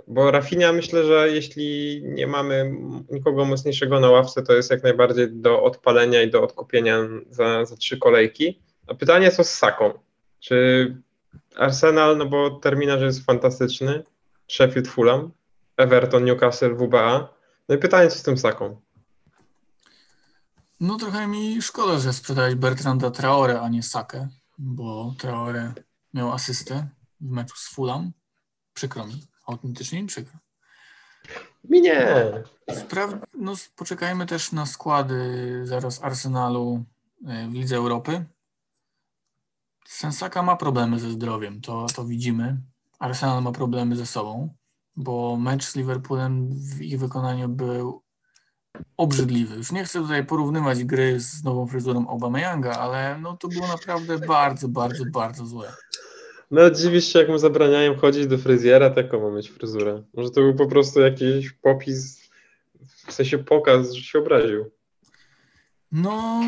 Bo Rafinha, myślę, że jeśli nie mamy nikogo mocniejszego na ławce, to jest jak najbardziej do odpalenia i do odkupienia za, za trzy kolejki. A pytanie jest o Ssaką. Czy Arsenal, no bo terminarz jest fantastyczny, Sheffield, Fulham, Everton, Newcastle, W B A. No i pytanie, co z tym Ssaką? No trochę mi szkoda, że sprzedałeś Bertranda Traoré, a nie Ssakę, bo Traoré miał asystę w meczu z Fulham. Przykro mi, autentycznie mi przykro. Mi nie. Spraw- no, poczekajmy też na składy zaraz Arsenalu w Lidze Europy. Sensaka ma problemy ze zdrowiem, to, to widzimy. Arsenal ma problemy ze sobą, bo mecz z Liverpoolem w ich wykonaniu był obrzydliwy. Już nie chcę tutaj porównywać gry z nową fryzurą Aubameyanga, ale no, to było naprawdę bardzo, bardzo, bardzo złe. No dziwisz się, jak mu zabraniają chodzić do fryzjera, taką ma mieć fryzurę. Może to był po prostu jakiś popis, w sensie pokaz, że się obraził. No,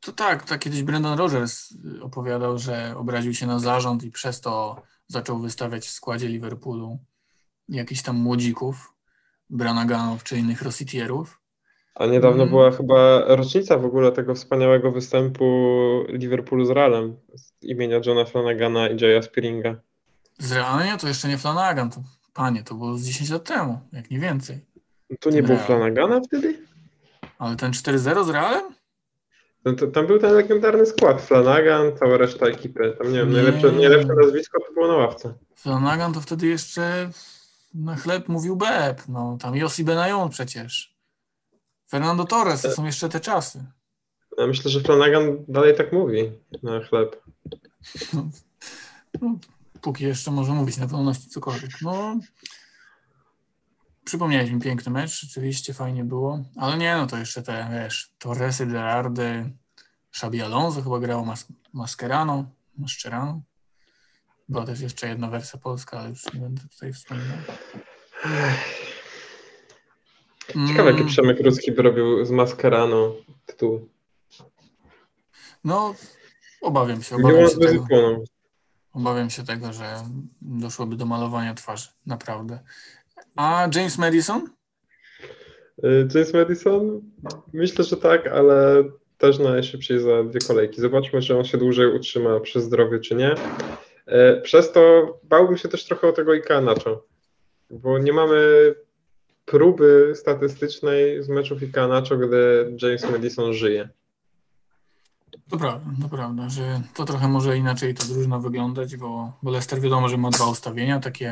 to tak, tak kiedyś Brendan Rodgers opowiadał, że obraził się na zarząd i przez to zaczął wystawiać w składzie Liverpoolu jakichś tam młodzików, Branaganów czy innych Rossitierów. A niedawno mm. była chyba rocznica w ogóle tego wspaniałego występu Liverpoolu z Realem z imienia Johna Flanagana i Jaya Spearinga. Z Realem? Nie, to jeszcze nie Flanagan. To, panie, to było z dziesięć lat temu, jak nie więcej. No to nie był Flanagana wtedy? Ale ten cztery zero z Realem? No to, tam był ten legendarny skład. Flanagan, cała reszta ekipy. Tam nie wiem, najlepsze, nie. najlepsze nazwisko to było na ławce. Flanagan to wtedy jeszcze na chleb mówił Beb. No tam Yossi Benayoun przecież. Fernando Torres, to są jeszcze te czasy. Ja myślę, że Flanagan dalej tak mówi na chleb. No, no, póki jeszcze może mówić na wolności cokolwiek. No, przypomniałeś mi piękny mecz, rzeczywiście fajnie było, ale nie, no to jeszcze te, wiesz, Torresy, Gerardy, Xabi Alonso chyba grało, mas- Mascherano, Mascherano. Była też jeszcze jedna wersja polska, ale już nie będę tutaj wspominał. Ciekawe, jaki Przemek Rudzki by robił z Mascherano tytuł. No, obawiam się. Obawiam się, tego, obawiam się tego, że doszłoby do malowania twarzy. Naprawdę. A James Madison? James Madison? Myślę, że tak, ale też najszybciej za dwie kolejki. Zobaczmy, czy on się dłużej utrzyma przy zdrowiu, czy nie. Przez to bałbym się też trochę o tego Iheanacho, bo nie mamy próby statystycznej z meczów Iheanacho, gdy James Madison żyje. To prawda, to prawda, że to trochę może inaczej ta drużyna wyglądać, bo, bo Leicester wiadomo, że ma dwa ustawienia, takie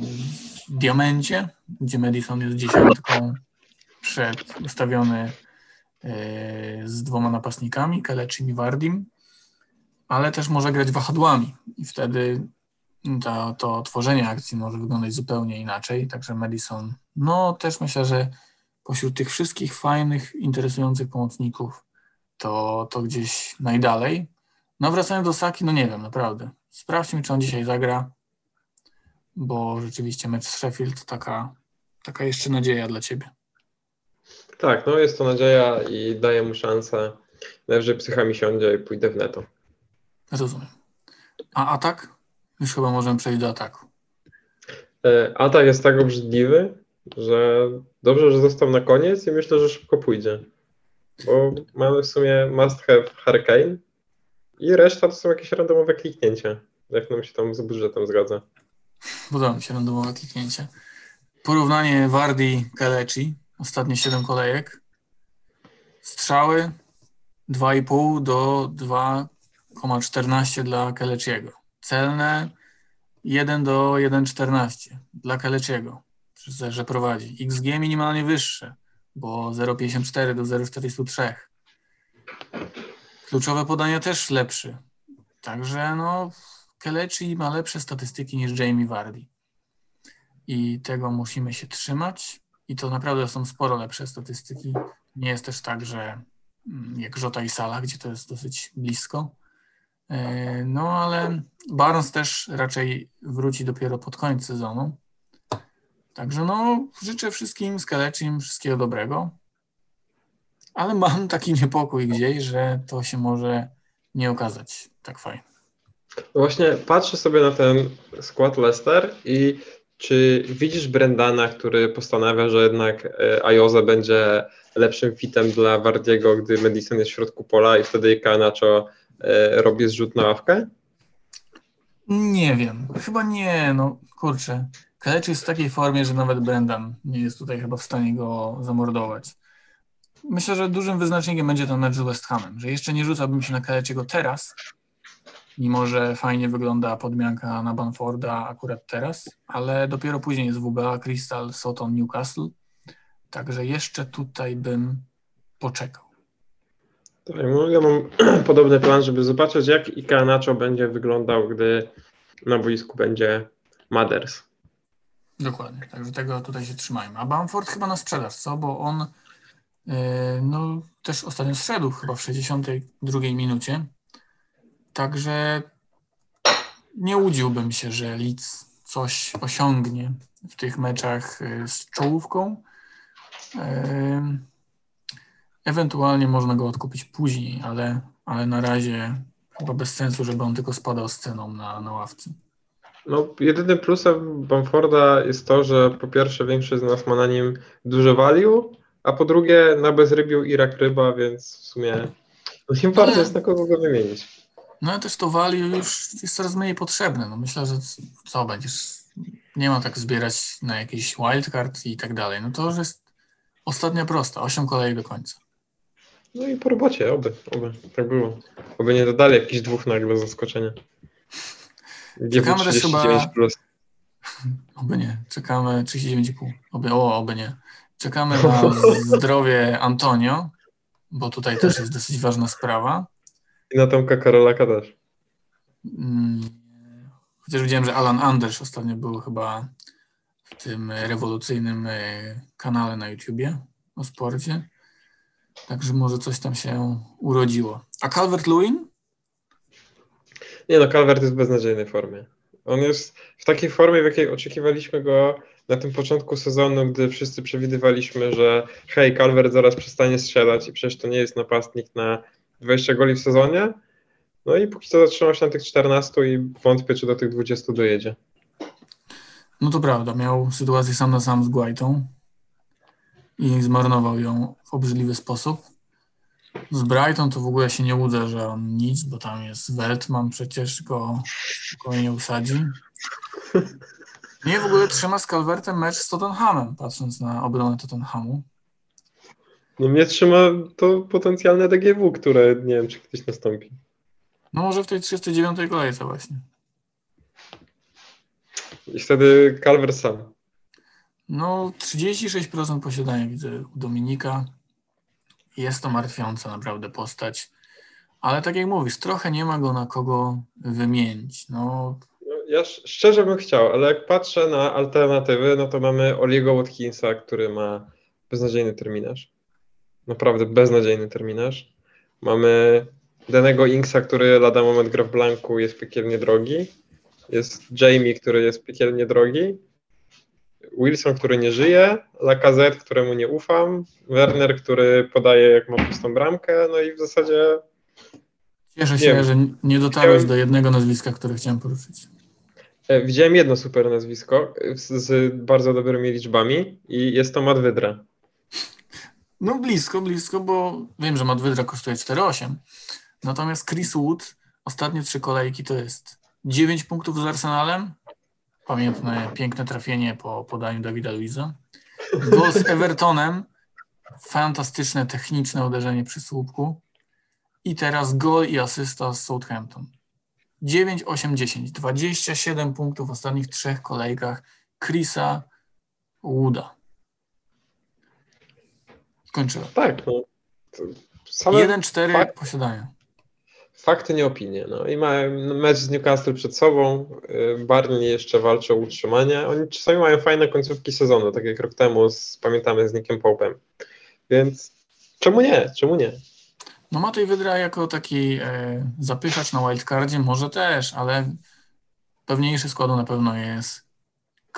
w diamencie, gdzie Madison jest dziesiątką przed ustawiony yy, z dwoma napastnikami, Kelechim i Vardim, ale też może grać wahadłami i wtedy To, to tworzenie akcji może wyglądać zupełnie inaczej, także Madison, no też myślę, że pośród tych wszystkich fajnych, interesujących pomocników to, to gdzieś najdalej. No wracając do Ssaki, no nie wiem, naprawdę. Sprawdźmy, czy on dzisiaj zagra, bo rzeczywiście mecz z Sheffield to taka, taka jeszcze nadzieja dla Ciebie. Tak, no jest to nadzieja i daję mu szansę. Najwyżej psycha mi siądzie i pójdę w netto. Rozumiem. A atak? Już chyba możemy przejść do ataku. Atak jest tak obrzydliwy, że dobrze, że został na koniec i myślę, że szybko pójdzie. Bo mamy w sumie must have Harry Kane i reszta to są jakieś randomowe kliknięcia. Jak nam się tam z budżetem zgadza. Podoba mi się randomowe kliknięcie. Porównanie Vardy-Kelechi. Ostatnie siedem kolejek. Strzały dwa i pół do dwa przecinek czternaście dla Kelechiego. Celne jeden do jeden przecinek czternaście dla Kelechiego, że prowadzi. X G minimalnie wyższe, bo zero przecinek pięćdziesiąt cztery do zero przecinek czterdzieści trzy. Kluczowe podania też lepszy. Także no, Kelechi ma lepsze statystyki niż Jamie Vardy. I tego musimy się trzymać. I to naprawdę są sporo lepsze statystyki. Nie jest też tak, że jak Jota i Salah, gdzie to jest dosyć blisko. No ale Barnes też raczej wróci dopiero pod koniec sezonu. Także no życzę wszystkim z Kelechim wszystkiego dobrego. Ale mam taki niepokój gdzieś, że to się może nie okazać tak fajnie. Właśnie patrzę sobie na ten skład Leicester i czy widzisz Brendana, który postanawia, że jednak Ayoze będzie lepszym fitem dla Wardiego, gdy Madison jest w środku pola i wtedy Iheanacho robi zrzut na ławkę? Nie wiem. Chyba nie, no kurczę. Kelechi jest w takiej formie, że nawet Brendan nie jest tutaj chyba w stanie go zamordować. Myślę, że dużym wyznacznikiem będzie ten mecz z West Hamem, że jeszcze nie rzucałbym się na Keleciego teraz, mimo że fajnie wygląda podmianka na Bamforda akurat teraz, ale dopiero później jest W B A, Crystal, Soton, Newcastle, także jeszcze tutaj bym poczekał. Ja mam podobny plan, żeby zobaczyć, jak Iheanacho będzie wyglądał, gdy na boisku będzie Madders. Dokładnie, także tego tutaj się trzymajmy. A Bamford chyba na sprzedaż, co? Bo on yy, no, też ostatnio zszedł chyba w sześćdziesiątej drugiej minucie. Także nie łudziłbym się, że Leeds coś osiągnie w tych meczach z czołówką. Yy, ewentualnie można go odkupić później, ale, ale na razie chyba bez sensu, żeby on tylko spadał z ceną na, na ławce. No, jedynym plusem Bamforda jest to, że po pierwsze większość z nas ma na nim dużo value, a po drugie na bezrybiu i rak ryba, więc w sumie nie warto jest na kogo go wymienić. No ale też to value już jest coraz mniej potrzebne. No, myślę, że co, będziesz nie ma tak zbierać na jakiś wildcard i tak dalej. No to już jest ostatnia prosta, osiem kolejek do końca. No i po robocie, oby, oby, tak było. Oby nie dodali jakichś dwóch nagle zaskoczenia. Czekamy też chyba, plus. Oby nie, czekamy trzydzieści dziewięć i pół, oby, o, oby nie, czekamy na zdrowie Antonio, bo tutaj też jest dosyć ważna sprawa. I na Tomka Karolaka też. Chociaż widziałem, że Alan Anders ostatnio był chyba w tym rewolucyjnym kanale na YouTubie o sporcie, także może coś tam się urodziło. A Calvert-Lewin? Nie no, Calvert jest w beznadziejnej formie. On jest w takiej formie, w jakiej oczekiwaliśmy go na tym początku sezonu, gdy wszyscy przewidywaliśmy, że hej, Calvert zaraz przestanie strzelać i przecież to nie jest napastnik na dwadzieścia goli w sezonie. No i póki co zatrzymał się na tych czternastu i wątpię, czy do tych dwudziestu dojedzie. No to prawda, miał sytuację sam na sam z Guaitą i zmarnował ją w obrzydliwy sposób. Z Brighton to w ogóle się nie łudzę, że on nic, bo tam jest Weltman, przecież go spokojnie usadzi. Mnie w ogóle trzyma z Calvertem mecz z Tottenhamem, patrząc na obronę Tottenhamu. No mnie trzyma to potencjalne D G W, które nie wiem, czy kiedyś nastąpi. No może w tej trzydziestej dziewiątej kolejce właśnie. I wtedy Calvert sam. No trzydzieści sześć procent posiadania widzę u Dominika. Jest to martwiąca naprawdę postać, ale tak jak mówisz, trochę nie ma go na kogo wymienić. No. Ja szczerze bym chciał, ale jak patrzę na alternatywy, no to mamy Oliego Watkinsa, który ma beznadziejny terminarz. Naprawdę beznadziejny terminarz. Mamy Danego Inksa, który lada moment gra w blanku, jest piekielnie drogi. Jest Jamie, który jest piekielnie drogi. Wilson, który nie żyje, Lacazette, któremu nie ufam, Werner, który podaje jak ma pustą bramkę, no i w zasadzie... Cieszę się, wiem, że nie dotarłeś chciałem... do jednego nazwiska, które chciałem poruszyć. Widziałem jedno super nazwisko z, z bardzo dobrymi liczbami i jest to Madwydra. No blisko, blisko, bo wiem, że Madwydra kosztuje cztery osiem, natomiast Chris Wood, ostatnie trzy kolejki to jest dziewięć punktów z Arsenalem, pamiętne, piękne trafienie po podaniu Davida Luiza. Gol z Evertonem, fantastyczne, techniczne uderzenie przy słupku i teraz gol i asysta z Southampton. dziewięć osiem dziesięć, dwadzieścia siedem punktów w ostatnich trzech kolejkach Chrisa Wooda. Skończyłem. Tak, no. jeden cztery fakt, posiadania. Fakty, nie opinie. No i mają mecz z Newcastle przed sobą, Barney jeszcze walczy o utrzymanie. Oni czasami mają fajne końcówki sezonu, tak jak rok temu z, pamiętamy z Nickiem Pope'em. Więc czemu nie? Czemu nie? No Matej Wydra jako taki e, zapychacz na wildcardzie może też, ale pewniejszy składu na pewno jest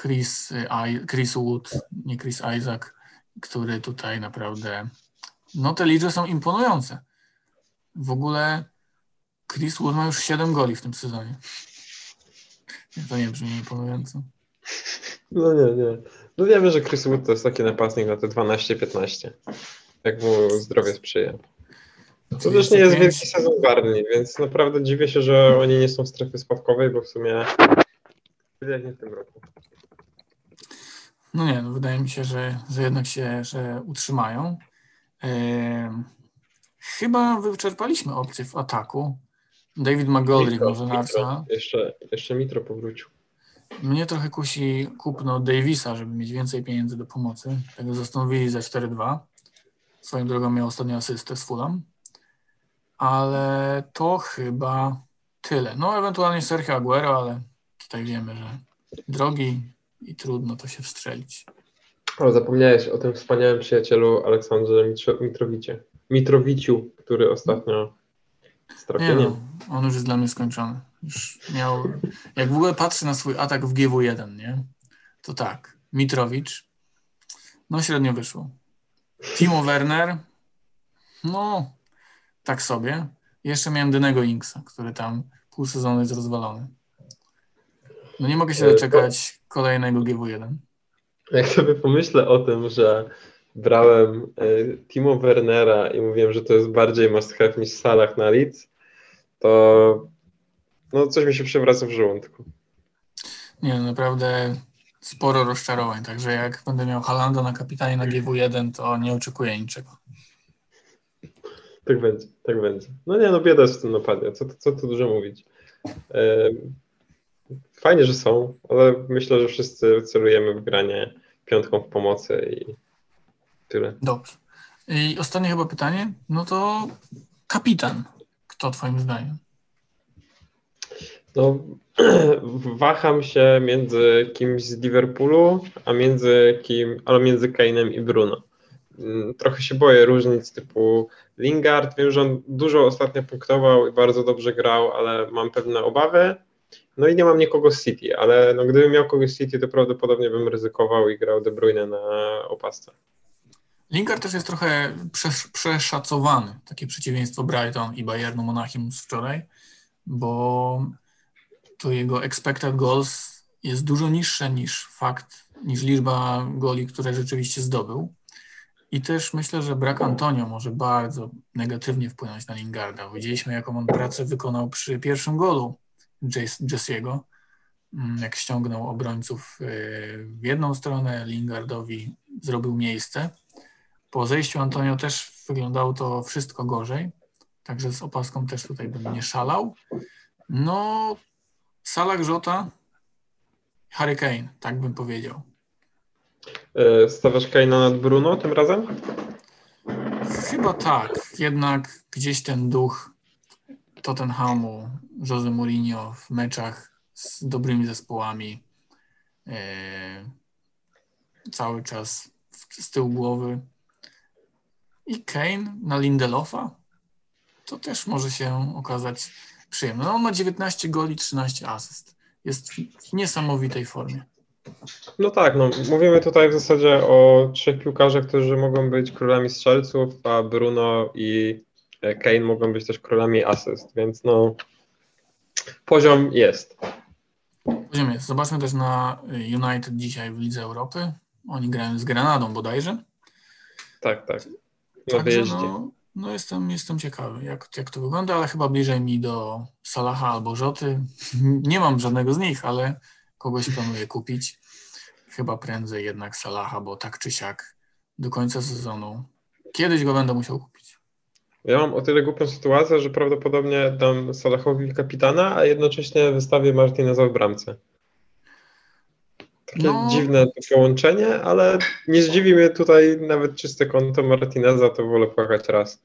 Chris, I, Chris Wood, nie Chris Isaac, który tutaj naprawdę... No te liczby są imponujące. W ogóle... Chriswood ma już siedem goli w tym sezonie. To nie brzmi imponująco. No nie, nie. No wiemy, że Chriswood to jest taki napastnik na te dwanaście piętnaście. Jak mu zdrowie sprzyja. To też nie jest wielki sezon Barney, więc naprawdę dziwię się, że oni nie są w strefie spadkowej, bo w sumie jak nie w tym roku. No nie, no wydaje mi się, że, że jednak się że utrzymają. Yy, chyba wyczerpaliśmy opcję w ataku. David McGoldrick może na co? Jeszcze, jeszcze Mitro powrócił. Mnie trochę kusi kupno Davisa, żeby mieć więcej pieniędzy do pomocy. Tego zastanowili za cztery dwa. Swoją drogą miał ostatnią asystę z Fulham. Ale to chyba tyle. No ewentualnie Sergio Aguero, ale tutaj wiemy, że drogi i trudno to się wstrzelić. Ale zapomniałeś o tym wspaniałym przyjacielu Aleksandrze Mitrowicie. Mitrowiciu, który ostatnio strapienie. Nie no, on już jest dla mnie skończony. Już miał, jak w ogóle patrzy na swój atak w G W jeden, nie? To tak, Mitrowicz, no średnio wyszło. Timo Werner, no tak sobie. Jeszcze miałem Dynego Inksa, który tam pół sezonu jest rozwalony. No nie mogę się doczekać kolejnego G W jeden. Jak sobie pomyślę o tym, że brałem y, Timo Wernera i mówiłem, że to jest bardziej must have niż Salah na Leeds, to no coś mi się przewraca w żołądku. Nie, naprawdę sporo rozczarowań, także jak będę miał Haalanda na kapitanie na G W jeden, to nie oczekuję niczego. Tak będzie, tak będzie. No nie, no bieda jest w tym napadzie, co, co tu dużo mówić. Y, Fajnie, że są, ale myślę, że wszyscy celujemy w granie piątką w pomocy i tyle. Dobrze. I ostatnie chyba pytanie, no to kapitan. Kto twoim zdaniem? No waham się między kimś z Liverpoolu, a między kim, ale między Kane'em i Bruno. Trochę się boję różnic typu Lingard. Wiem, że on dużo ostatnio punktował i bardzo dobrze grał, ale mam pewne obawy. No i nie mam nikogo z City, ale no gdybym miał kogoś z City, to prawdopodobnie bym ryzykował i grał De Bruyne na opasce. Lingard też jest trochę przesz- przeszacowany, takie przeciwieństwo Brighton i Bayernu Monachium z wczoraj, bo to jego expected goals jest dużo niższe niż fakt, niż liczba goli, które rzeczywiście zdobył. I też myślę, że brak Antonio może bardzo negatywnie wpłynąć na Lingarda. Widzieliśmy, jaką on pracę wykonał przy pierwszym golu Jesse'ego, jak ściągnął obrońców w jedną stronę, Lingardowi zrobił miejsce. Po zejściu Antonio też wyglądało to wszystko gorzej, także z opaską też tutaj bym nie szalał. No, Salah, Jota, Harry Kane, tak bym powiedział. Stawiasz Kane'a nad Bruno tym razem? Chyba tak, jednak gdzieś ten duch Tottenhamu, Jose Mourinho w meczach z dobrymi zespołami yy, cały czas w, z tyłu głowy. I Kane na Lindelofa to też może się okazać przyjemne. No, on ma dziewiętnaście goli, trzynaście asyst. Jest w niesamowitej formie. No tak, no mówimy tutaj w zasadzie o trzech piłkarzach, którzy mogą być królami strzelców, a Bruno i Kane mogą być też królami asyst, więc no poziom jest. Poziom jest. Zobaczmy też na United dzisiaj w Lidze Europy. Oni grają z Granadą bodajże. Tak, tak. Na wyjeździe. No, no jestem, jestem ciekawy, jak, jak to wygląda, ale chyba bliżej mi do Salaha albo Żoty. Nie mam żadnego z nich, ale kogoś planuję kupić. Chyba prędzej jednak Salaha, bo tak czy siak do końca sezonu kiedyś go będę musiał kupić. Ja mam o tyle głupią sytuację, że prawdopodobnie dam Salahowi kapitana, a jednocześnie wystawię Martineza w bramce. Takie no, dziwne to połączenie, ale nie zdziwi mnie tutaj nawet czyste konto Martineza, to wolę płakać raz.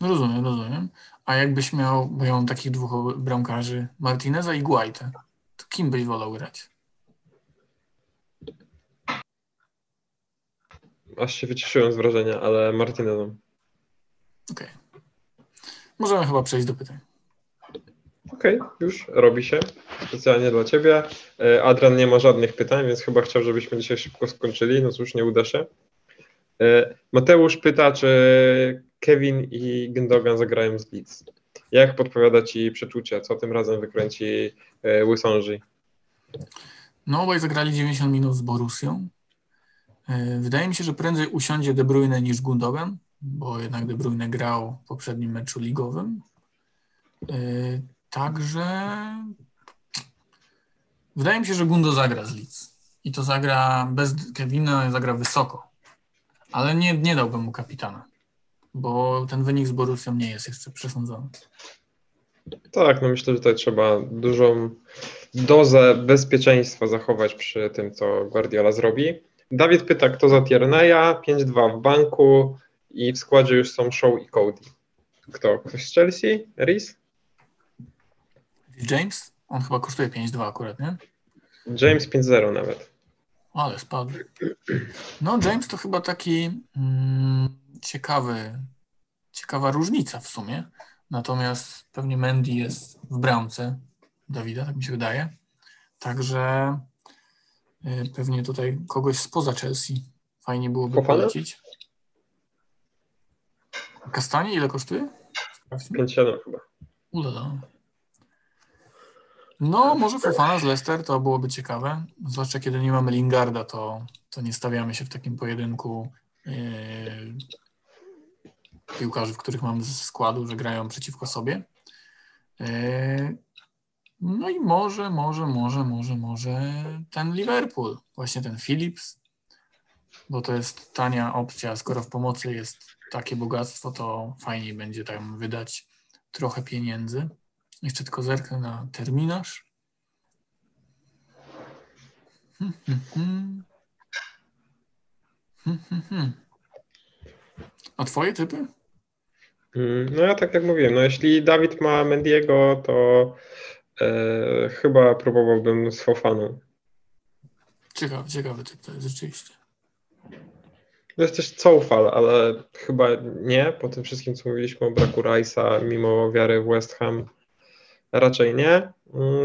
Rozumiem, rozumiem. A jakbyś miał, bo ja mam takich dwóch bramkarzy, Martineza i Guaitę, to kim byś wolał grać? Aż się wycieszyłem z wrażenia, ale Martinezem. Okej. Okay. Możemy chyba przejść do pytań. Okej, okay, już robi się. Specjalnie dla ciebie. Adrian nie ma żadnych pytań, więc chyba chciał, żebyśmy dzisiaj szybko skończyli. No cóż, nie uda się. Mateusz pyta, czy Kevin i Gündogan zagrają z Leeds. Jak podpowiada ci przeczucie, co tym razem wykręci Łysąży? No obaj zagrali dziewięćdziesiąt minut z Borussią. Wydaje mi się, że prędzej usiądzie De Bruyne niż Gundogan, bo jednak De Bruyne grał w poprzednim meczu ligowym. Także wydaje mi się, że Gundo zagra z Leeds i to zagra bez Kevina, zagra wysoko, ale nie, nie dałbym mu kapitana, bo ten wynik z Borussią nie jest jeszcze przesądzony. Tak, no myślę, że tutaj trzeba dużą dozę bezpieczeństwa zachować przy tym, co Guardiola zrobi. Dawid pyta, kto za Tierneya, pięć dwa w banku i w składzie już są Shaw i Cody. Kto? Ktoś z Chelsea? Reece? James? On chyba kosztuje pięć dwa akurat, nie? James pięć zero nawet. Ale spadł. No James to chyba taki mm, ciekawy, ciekawa różnica w sumie. Natomiast pewnie Mendy jest w bramce Dawida, tak mi się wydaje. Także y, pewnie tutaj kogoś spoza Chelsea fajnie byłoby Fofana? Polecić. Kastanie ile kosztuje? pięć siedem chyba. Uda. No może Fofana z Leicester to byłoby ciekawe. Zwłaszcza kiedy nie mamy Lingarda, to, to nie stawiamy się w takim pojedynku yy, piłkarzy, w których mamy z składu, że grają przeciwko sobie. Yy, no i może, może, może, może, może ten Liverpool, właśnie ten Phillips, bo to jest tania opcja, skoro w pomocy jest takie bogactwo, to fajniej będzie tam wydać trochę pieniędzy. Jeszcze tylko zerknę na terminarz. Hmm, hmm, hmm. Hmm, hmm, hmm. A twoje typy? No ja tak jak mówiłem, no jeśli Dawid ma Mendiego, to e, chyba próbowałbym z Fofaną. Ciekawy, ciekawy typ to jest rzeczywiście. To jest też Cofal, ale chyba nie. Po tym wszystkim, co mówiliśmy o braku Rice'a, mimo wiary w West Ham, raczej nie.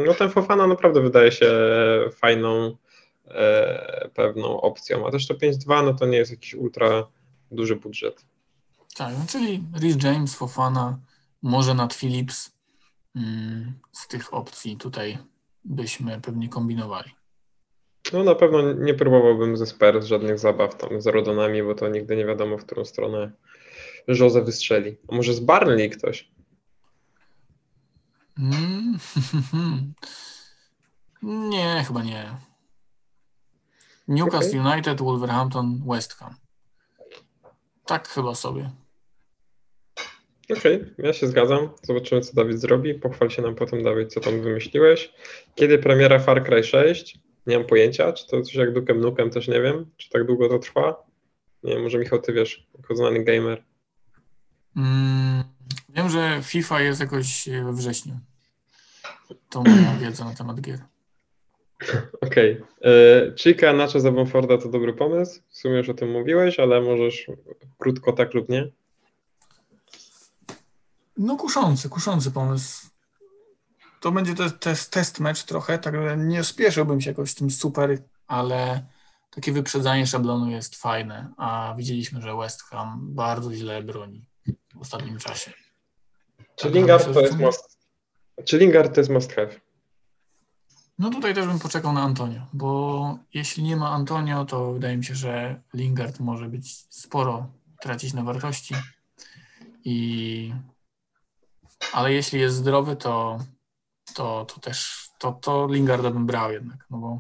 No ten Fofana naprawdę wydaje się fajną, e, pewną opcją. A też to pięć dwa, no to nie jest jakiś ultra duży budżet. Tak, no czyli Rhys James, Fofana, może nad Phillips. Z tych opcji tutaj byśmy pewnie kombinowali. No na pewno nie próbowałbym ze Spurs żadnych zabaw tam z Rodonami, bo to nigdy nie wiadomo, w którą stronę Jose wystrzeli. A może z Burnley ktoś? Mm, nie, chyba nie. Newcastle okay. United, Wolverhampton, West Ham. Tak chyba sobie. Okej, okay, ja się zgadzam. Zobaczymy, co Dawid zrobi. Pochwal się nam potem, Dawid, co tam wymyśliłeś. Kiedy premiera Far Cry sześć? Nie mam pojęcia, czy to coś jak Duke'em Nukem, też nie wiem, czy tak długo to trwa. Nie wiem, może Michał, ty wiesz, jako znany gamer. Mm, wiem, że FIFA jest jakoś we wrześniu. To moja wiedza na temat gier. Okej. Okay. Chika, Nacho za Bamforda to dobry pomysł. W sumie już o tym mówiłeś, ale możesz krótko tak lub nie. No kuszący, kuszący pomysł. To będzie też test, test mecz trochę, także nie spieszyłbym się jakoś z tym super, ale takie wyprzedzanie szablonu jest fajne, a widzieliśmy, że West Ham bardzo źle broni w ostatnim czasie. Czy Lingard to jest must? Czy Lingard to jest must have? No tutaj też bym poczekał na Antonio, bo jeśli nie ma Antonio, to wydaje mi się, że Lingard może być sporo tracić na wartości. I... Ale jeśli jest zdrowy, to To, to też, to, to Lingarda bym brał jednak, no bo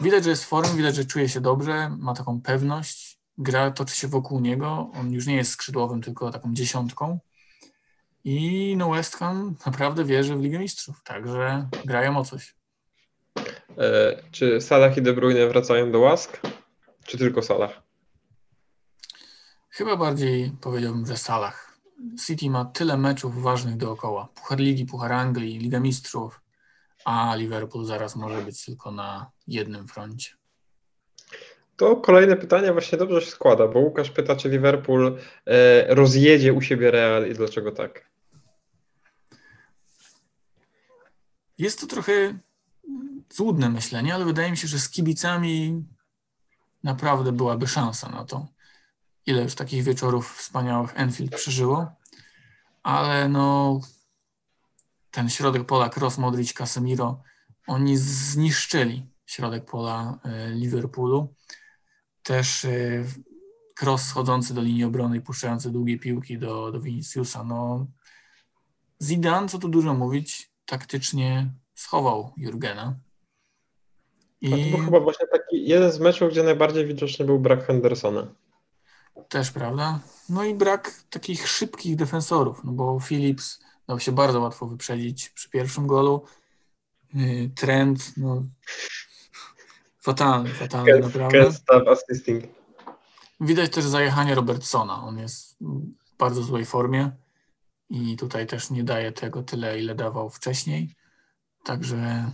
widać, że jest form, widać, że czuje się dobrze, ma taką pewność, gra toczy się wokół niego, on już nie jest skrzydłowym, tylko taką dziesiątką i no West Ham naprawdę wierzy w Ligę Mistrzów, także grają o coś. E, czy Salah i De Bruyne wracają do łask, czy tylko Salah? Chyba bardziej powiedziałbym, że Salah. City ma tyle meczów ważnych dookoła. Puchar Ligi, Puchar Anglii, Liga Mistrzów, a Liverpool zaraz może być tylko na jednym froncie. To kolejne pytanie właśnie dobrze się składa, bo Łukasz pyta, czy Liverpool e, rozjedzie u siebie Real i dlaczego tak? Jest to trochę złudne myślenie, ale wydaje mi się, że z kibicami naprawdę byłaby szansa na to. Ile już takich wieczorów wspaniałych Anfield przeżyło, ale no ten środek pola Kroos, Modrić, Casemiro, oni zniszczyli środek pola Liverpoolu. Też Kroos schodzący do linii obrony i puszczający długie piłki do, do Viniciusa. No, Zidane, co tu dużo mówić, taktycznie schował Jurgena. I... To był chyba właśnie taki jeden z meczów, gdzie najbardziej widoczny był brak Hendersona. Też, prawda? No i brak takich szybkich defensorów, no bo Phillips dał się bardzo łatwo wyprzedzić przy pierwszym golu. Trent, no... Fatalny, fatalny can't, naprawdę. Can't stop assisting. Widać też zajechanie Robertsona. On jest w bardzo złej formie i tutaj też nie daje tego tyle, ile dawał wcześniej. Także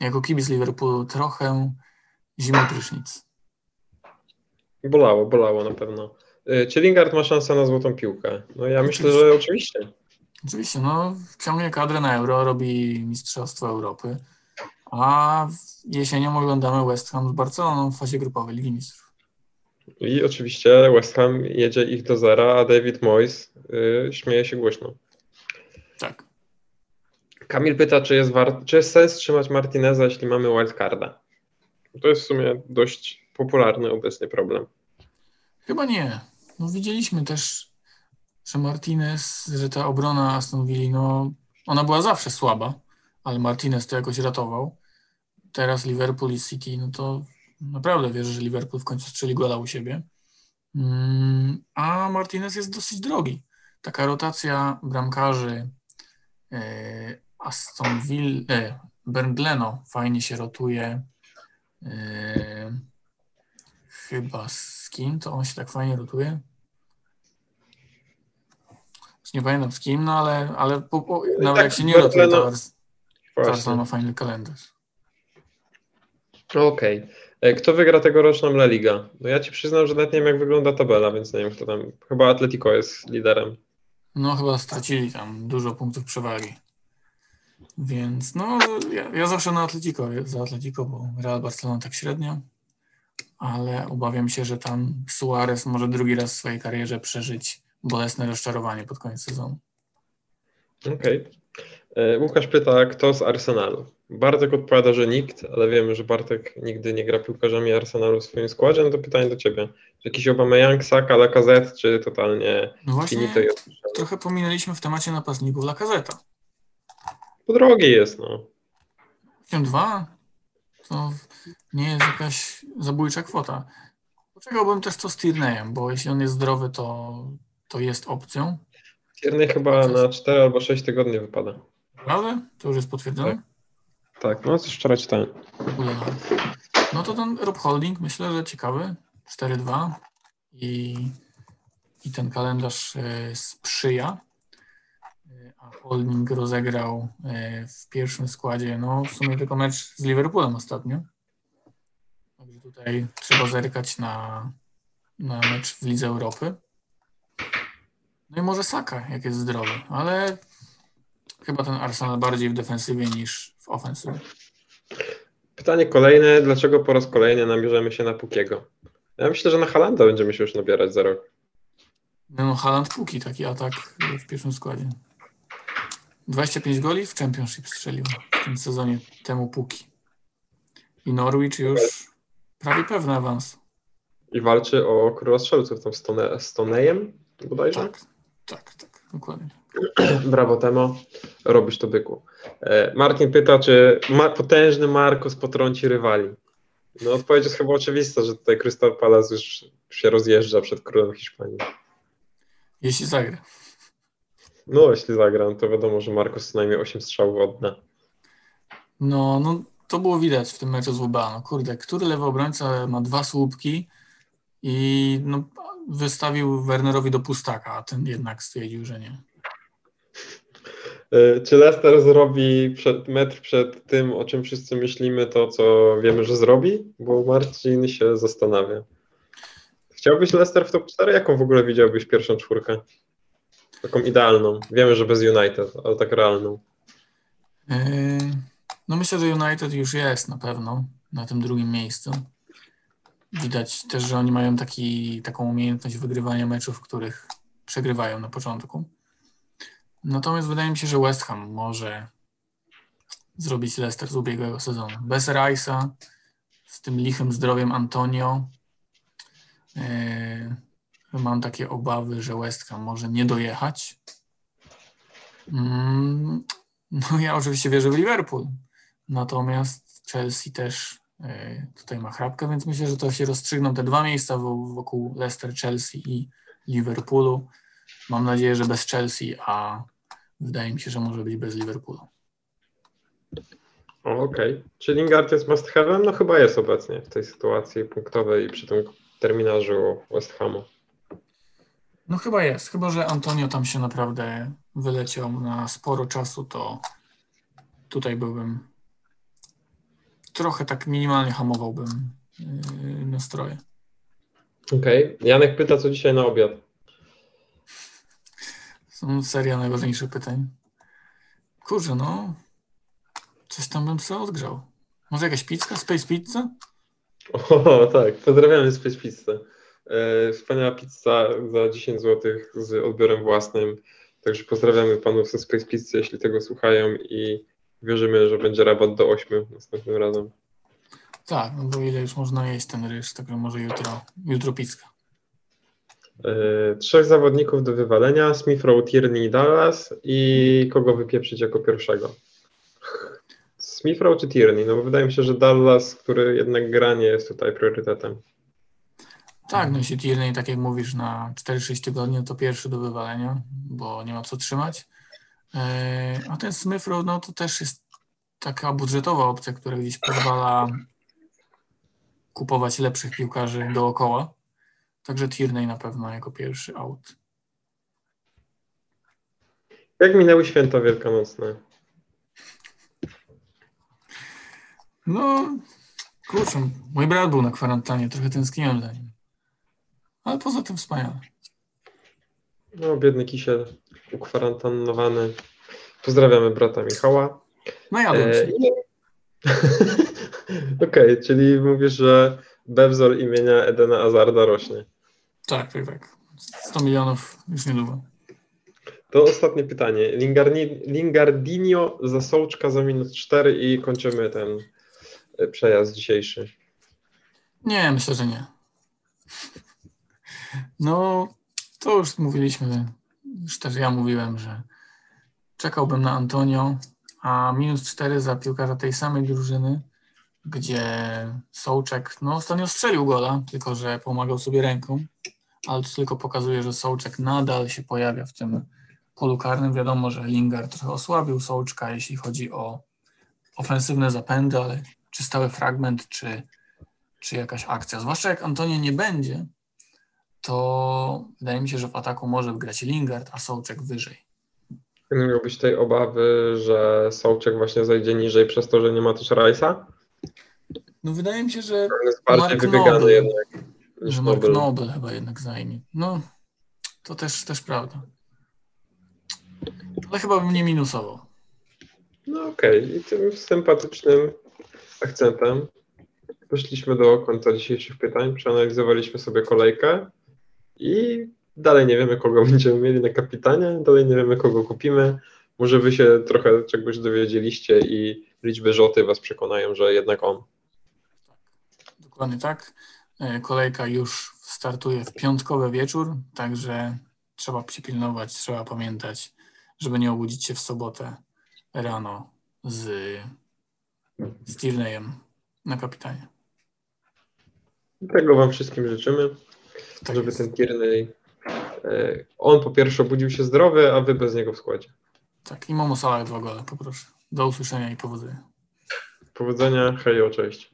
jako kibic Liverpoolu trochę zimny prysznic. Bolało, bolało na pewno. Czy Lingard ma szansę na złotą piłkę? No ja oczywiście. myślę, że oczywiście. Oczywiście, no ciągnie kadrę na Euro, robi Mistrzostwo Europy. A jesienią oglądamy West Ham z Barceloną w fazie grupowej Ligi Mistrzów. I oczywiście West Ham jedzie ich do zera, a David Moyes yy, śmieje się głośno. Tak. Kamil pyta, czy jest, war- czy jest sens trzymać Martineza, jeśli mamy wildcarda? To jest w sumie dość popularny obecny problem. Chyba nie. No widzieliśmy też, że Martinez, że ta obrona Aston Villa, no ona była zawsze słaba, ale Martinez to jakoś ratował. Teraz Liverpool i City, no to naprawdę wierzę, że Liverpool w końcu strzeli gola u siebie. A Martinez jest dosyć drogi. Taka rotacja bramkarzy Aston Villa, Berndleno fajnie się rotuje. Chyba z kim to on się tak fajnie rotuje? Już nie pamiętam z kim, no ale, ale po, po, nawet tak, jak się nie rotuje, to Arsenal ma fajny kalendarz. Okej. Okay. Kto wygra tegoroczną La Liga? No ja ci przyznam, że nawet nie wiem, jak wygląda tabela, więc nie wiem, kto tam... Chyba Atletico jest liderem. No chyba stracili tam dużo punktów przewagi. Więc no, ja, ja zawsze na Atletico, za Atletico, bo Real Barcelona tak średnio, ale obawiam się, że tam Suarez może drugi raz w swojej karierze przeżyć bolesne rozczarowanie pod koniec sezonu. Okej. Okay. Łukasz pyta, kto z Arsenalu? Bartek odpowiada, że nikt, ale wiemy, że Bartek nigdy nie gra piłkarzami Arsenalu w swoim składzie. No to pytanie do ciebie. Czy jakiś Aubameyang, Saka, Lacazette, czy totalnie... No właśnie, trochę pominęliśmy w temacie napastników Lacazetta. Po drogi jest, no. osiem dwa To nie jest jakaś zabójcza kwota. Poczekałbym też co z Tierneyem, bo jeśli on jest zdrowy, to, to jest opcją. Tierney chyba jest... na cztery albo sześć tygodni wypada. Prawda? To już jest potwierdzone? Tak. Tak, no coś wczoraj czytałem. No to ten Rob Holding, myślę, że ciekawy, cztery dwa i, i ten kalendarz sprzyja. A Holding rozegrał w pierwszym składzie, no w sumie tylko mecz z Liverpoolem ostatnio. Także tutaj trzeba zerkać na, na mecz w Lidze Europy. No i może Saka, jak jest zdrowy, ale chyba ten Arsenal bardziej w defensywie niż w ofensywie. Pytanie kolejne. Dlaczego po raz kolejny nabierzemy się na Pukiego? Ja myślę, że na Haalanda będziemy się już nabierać za rok. No, no Haaland Puki, taki atak w pierwszym składzie. dwadzieścia pięć goli w Championship strzelił w tym sezonie temu Puki. I Norwich już prawie pewny awans. I walczy o króla strzelców tam z Stone, Stonejem bodajże? Tak, tak, tak, dokładnie. Brawo Temo, robisz to byku. Martin pyta, czy potężny Marcos potrąci rywali. No odpowiedź jest chyba oczywista, że tutaj Crystal Palace już się rozjeżdża przed królem Hiszpanii. Jeśli zagra. No jeśli zagra, to wiadomo, że Marcos co najmniej osiem strzałów odda. No, no to było widać w tym meczu z W B A. No kurde, który lewy obrońca ma dwa słupki i no, wystawił Wernerowi do pustaka, a ten jednak stwierdził, że nie. Czy Leicester zrobi przed, metr przed tym, o czym wszyscy myślimy, to co wiemy, że zrobi? Bo Marcin się zastanawia. Chciałbyś Leicester w top cztery? Jaką w ogóle widziałbyś pierwszą czwórkę? Taką idealną. Wiemy, że bez United, ale tak realną. Yy, no myślę, że United już jest na pewno na tym drugim miejscu. Widać też, że oni mają taki, taką umiejętność wygrywania meczów, których przegrywają na początku. Natomiast wydaje mi się, że West Ham może zrobić Leicester z ubiegłego sezonu. Bez Rice'a, z tym lichym zdrowiem Antonio. Yy, mam takie obawy, że West Ham może nie dojechać. Mm, no ja oczywiście wierzę w Liverpool. Natomiast Chelsea też yy, tutaj ma chrapkę, więc myślę, że to się rozstrzygną te dwa miejsca wokół Leicester, Chelsea i Liverpoolu. Mam nadzieję, że bez Chelsea, a wydaje mi się, że może być bez Liverpoolu. Okej. Okay. Czy Lingard jest must have'em? No chyba jest obecnie w tej sytuacji punktowej i przy tym terminarzu West Hamu. No chyba jest. Chyba że Antonio tam się naprawdę wyleciał na sporo czasu, to tutaj byłbym trochę tak minimalnie hamowałbym nastroje. Okej. Okay. Janek pyta, co dzisiaj na obiad? Są seria najważniejszych pytań. Kurczę, no... Coś tam bym sobie odgrzał. Może jakaś pizza? Space Pizza? O, tak. Pozdrawiamy Space Pizzę. E, wspaniała pizza za dziesięć złotych z odbiorem własnym. Także pozdrawiamy panów ze Space Pizzy, jeśli tego słuchają i wierzymy, że będzie rabat do ośmiu następnym razem. Tak, no bo ile już można jeść ten ryż, tak może jutro, jutro pizza. E, trzech zawodników do wywalenia. Smith Rowe, Tierney, Dallas i kogo wypieprzyć jako pierwszego? Smith Rowe czy Tierney? No bo wydaje mi się, że Dallas, który jednak gra, nie jest tutaj priorytetem. Tak, no jeśli Tierney, tak jak mówisz, na cztery sześć tygodni, to pierwszy do wywalenia, bo nie ma co trzymać. A ten Smith Rowe, no to też jest taka budżetowa opcja, która gdzieś pozwala kupować lepszych piłkarzy dookoła. Także Tierney na pewno jako pierwszy out. Jak minęły święta wielkanocne? No, kurczę, mój brat był na kwarantannie, trochę tęskniłem za nim. Ale poza tym wspaniale. No, biedny kisiel, ukwarantannowany. Pozdrawiamy brata Michała. No jadłem się. E, i... Okej, okay, czyli mówisz, że bewzor imienia Edena Hazarda rośnie. Tak, tak, tak. sto milionów już niedługo. To ostatnie pytanie. Lingarni... Lingardinho za Součka za minus cztery i kończymy ten... przejazd dzisiejszy. Nie, myślę, że nie. No, to już mówiliśmy, już też ja mówiłem, że czekałbym na Antonio, a minus cztery za piłkarza tej samej drużyny, gdzie Souček, no ostatnio strzelił gola, tylko że pomagał sobie ręką, ale to tylko pokazuje, że Souček nadal się pojawia w tym polu karnym. Wiadomo, że Lingard trochę osłabił Součka, jeśli chodzi o ofensywne zapędy, ale czy stały fragment, czy, czy jakaś akcja. Zwłaszcza jak Antonio nie będzie, to wydaje mi się, że w ataku może grać Lingard, a Souček wyżej. Nie miałbyś tej obawy, że Souček właśnie zajdzie niżej przez to, że nie ma też Rice'a? No wydaje mi się, że Mark Noble, jednak, że Mark Noble. Noble chyba jednak zajmie. No, to też, też prawda. Ale chyba bym nie minusował. No okej, okay. I tym sympatycznym akcentem poszliśmy do końca dzisiejszych pytań, przeanalizowaliśmy sobie kolejkę i dalej nie wiemy, kogo będziemy mieli na kapitanie, dalej nie wiemy, kogo kupimy. Może wy się trochę czegoś dowiedzieliście i liczby Żoty was przekonają, że jednak on. Dokładnie tak. Kolejka już startuje w piątkowy wieczór, także trzeba przypilnować, trzeba pamiętać, żeby nie obudzić się w sobotę rano z... z Tierneyem na kapitanie. Tego wam wszystkim życzymy, tak żeby jest. Ten Tierney, on po pierwsze obudził się zdrowy, a wy bez niego w składzie. Tak, i Momo Salah dwa gole, poproszę. Do usłyszenia i powodzenia. Powodzenia, hej, cześć.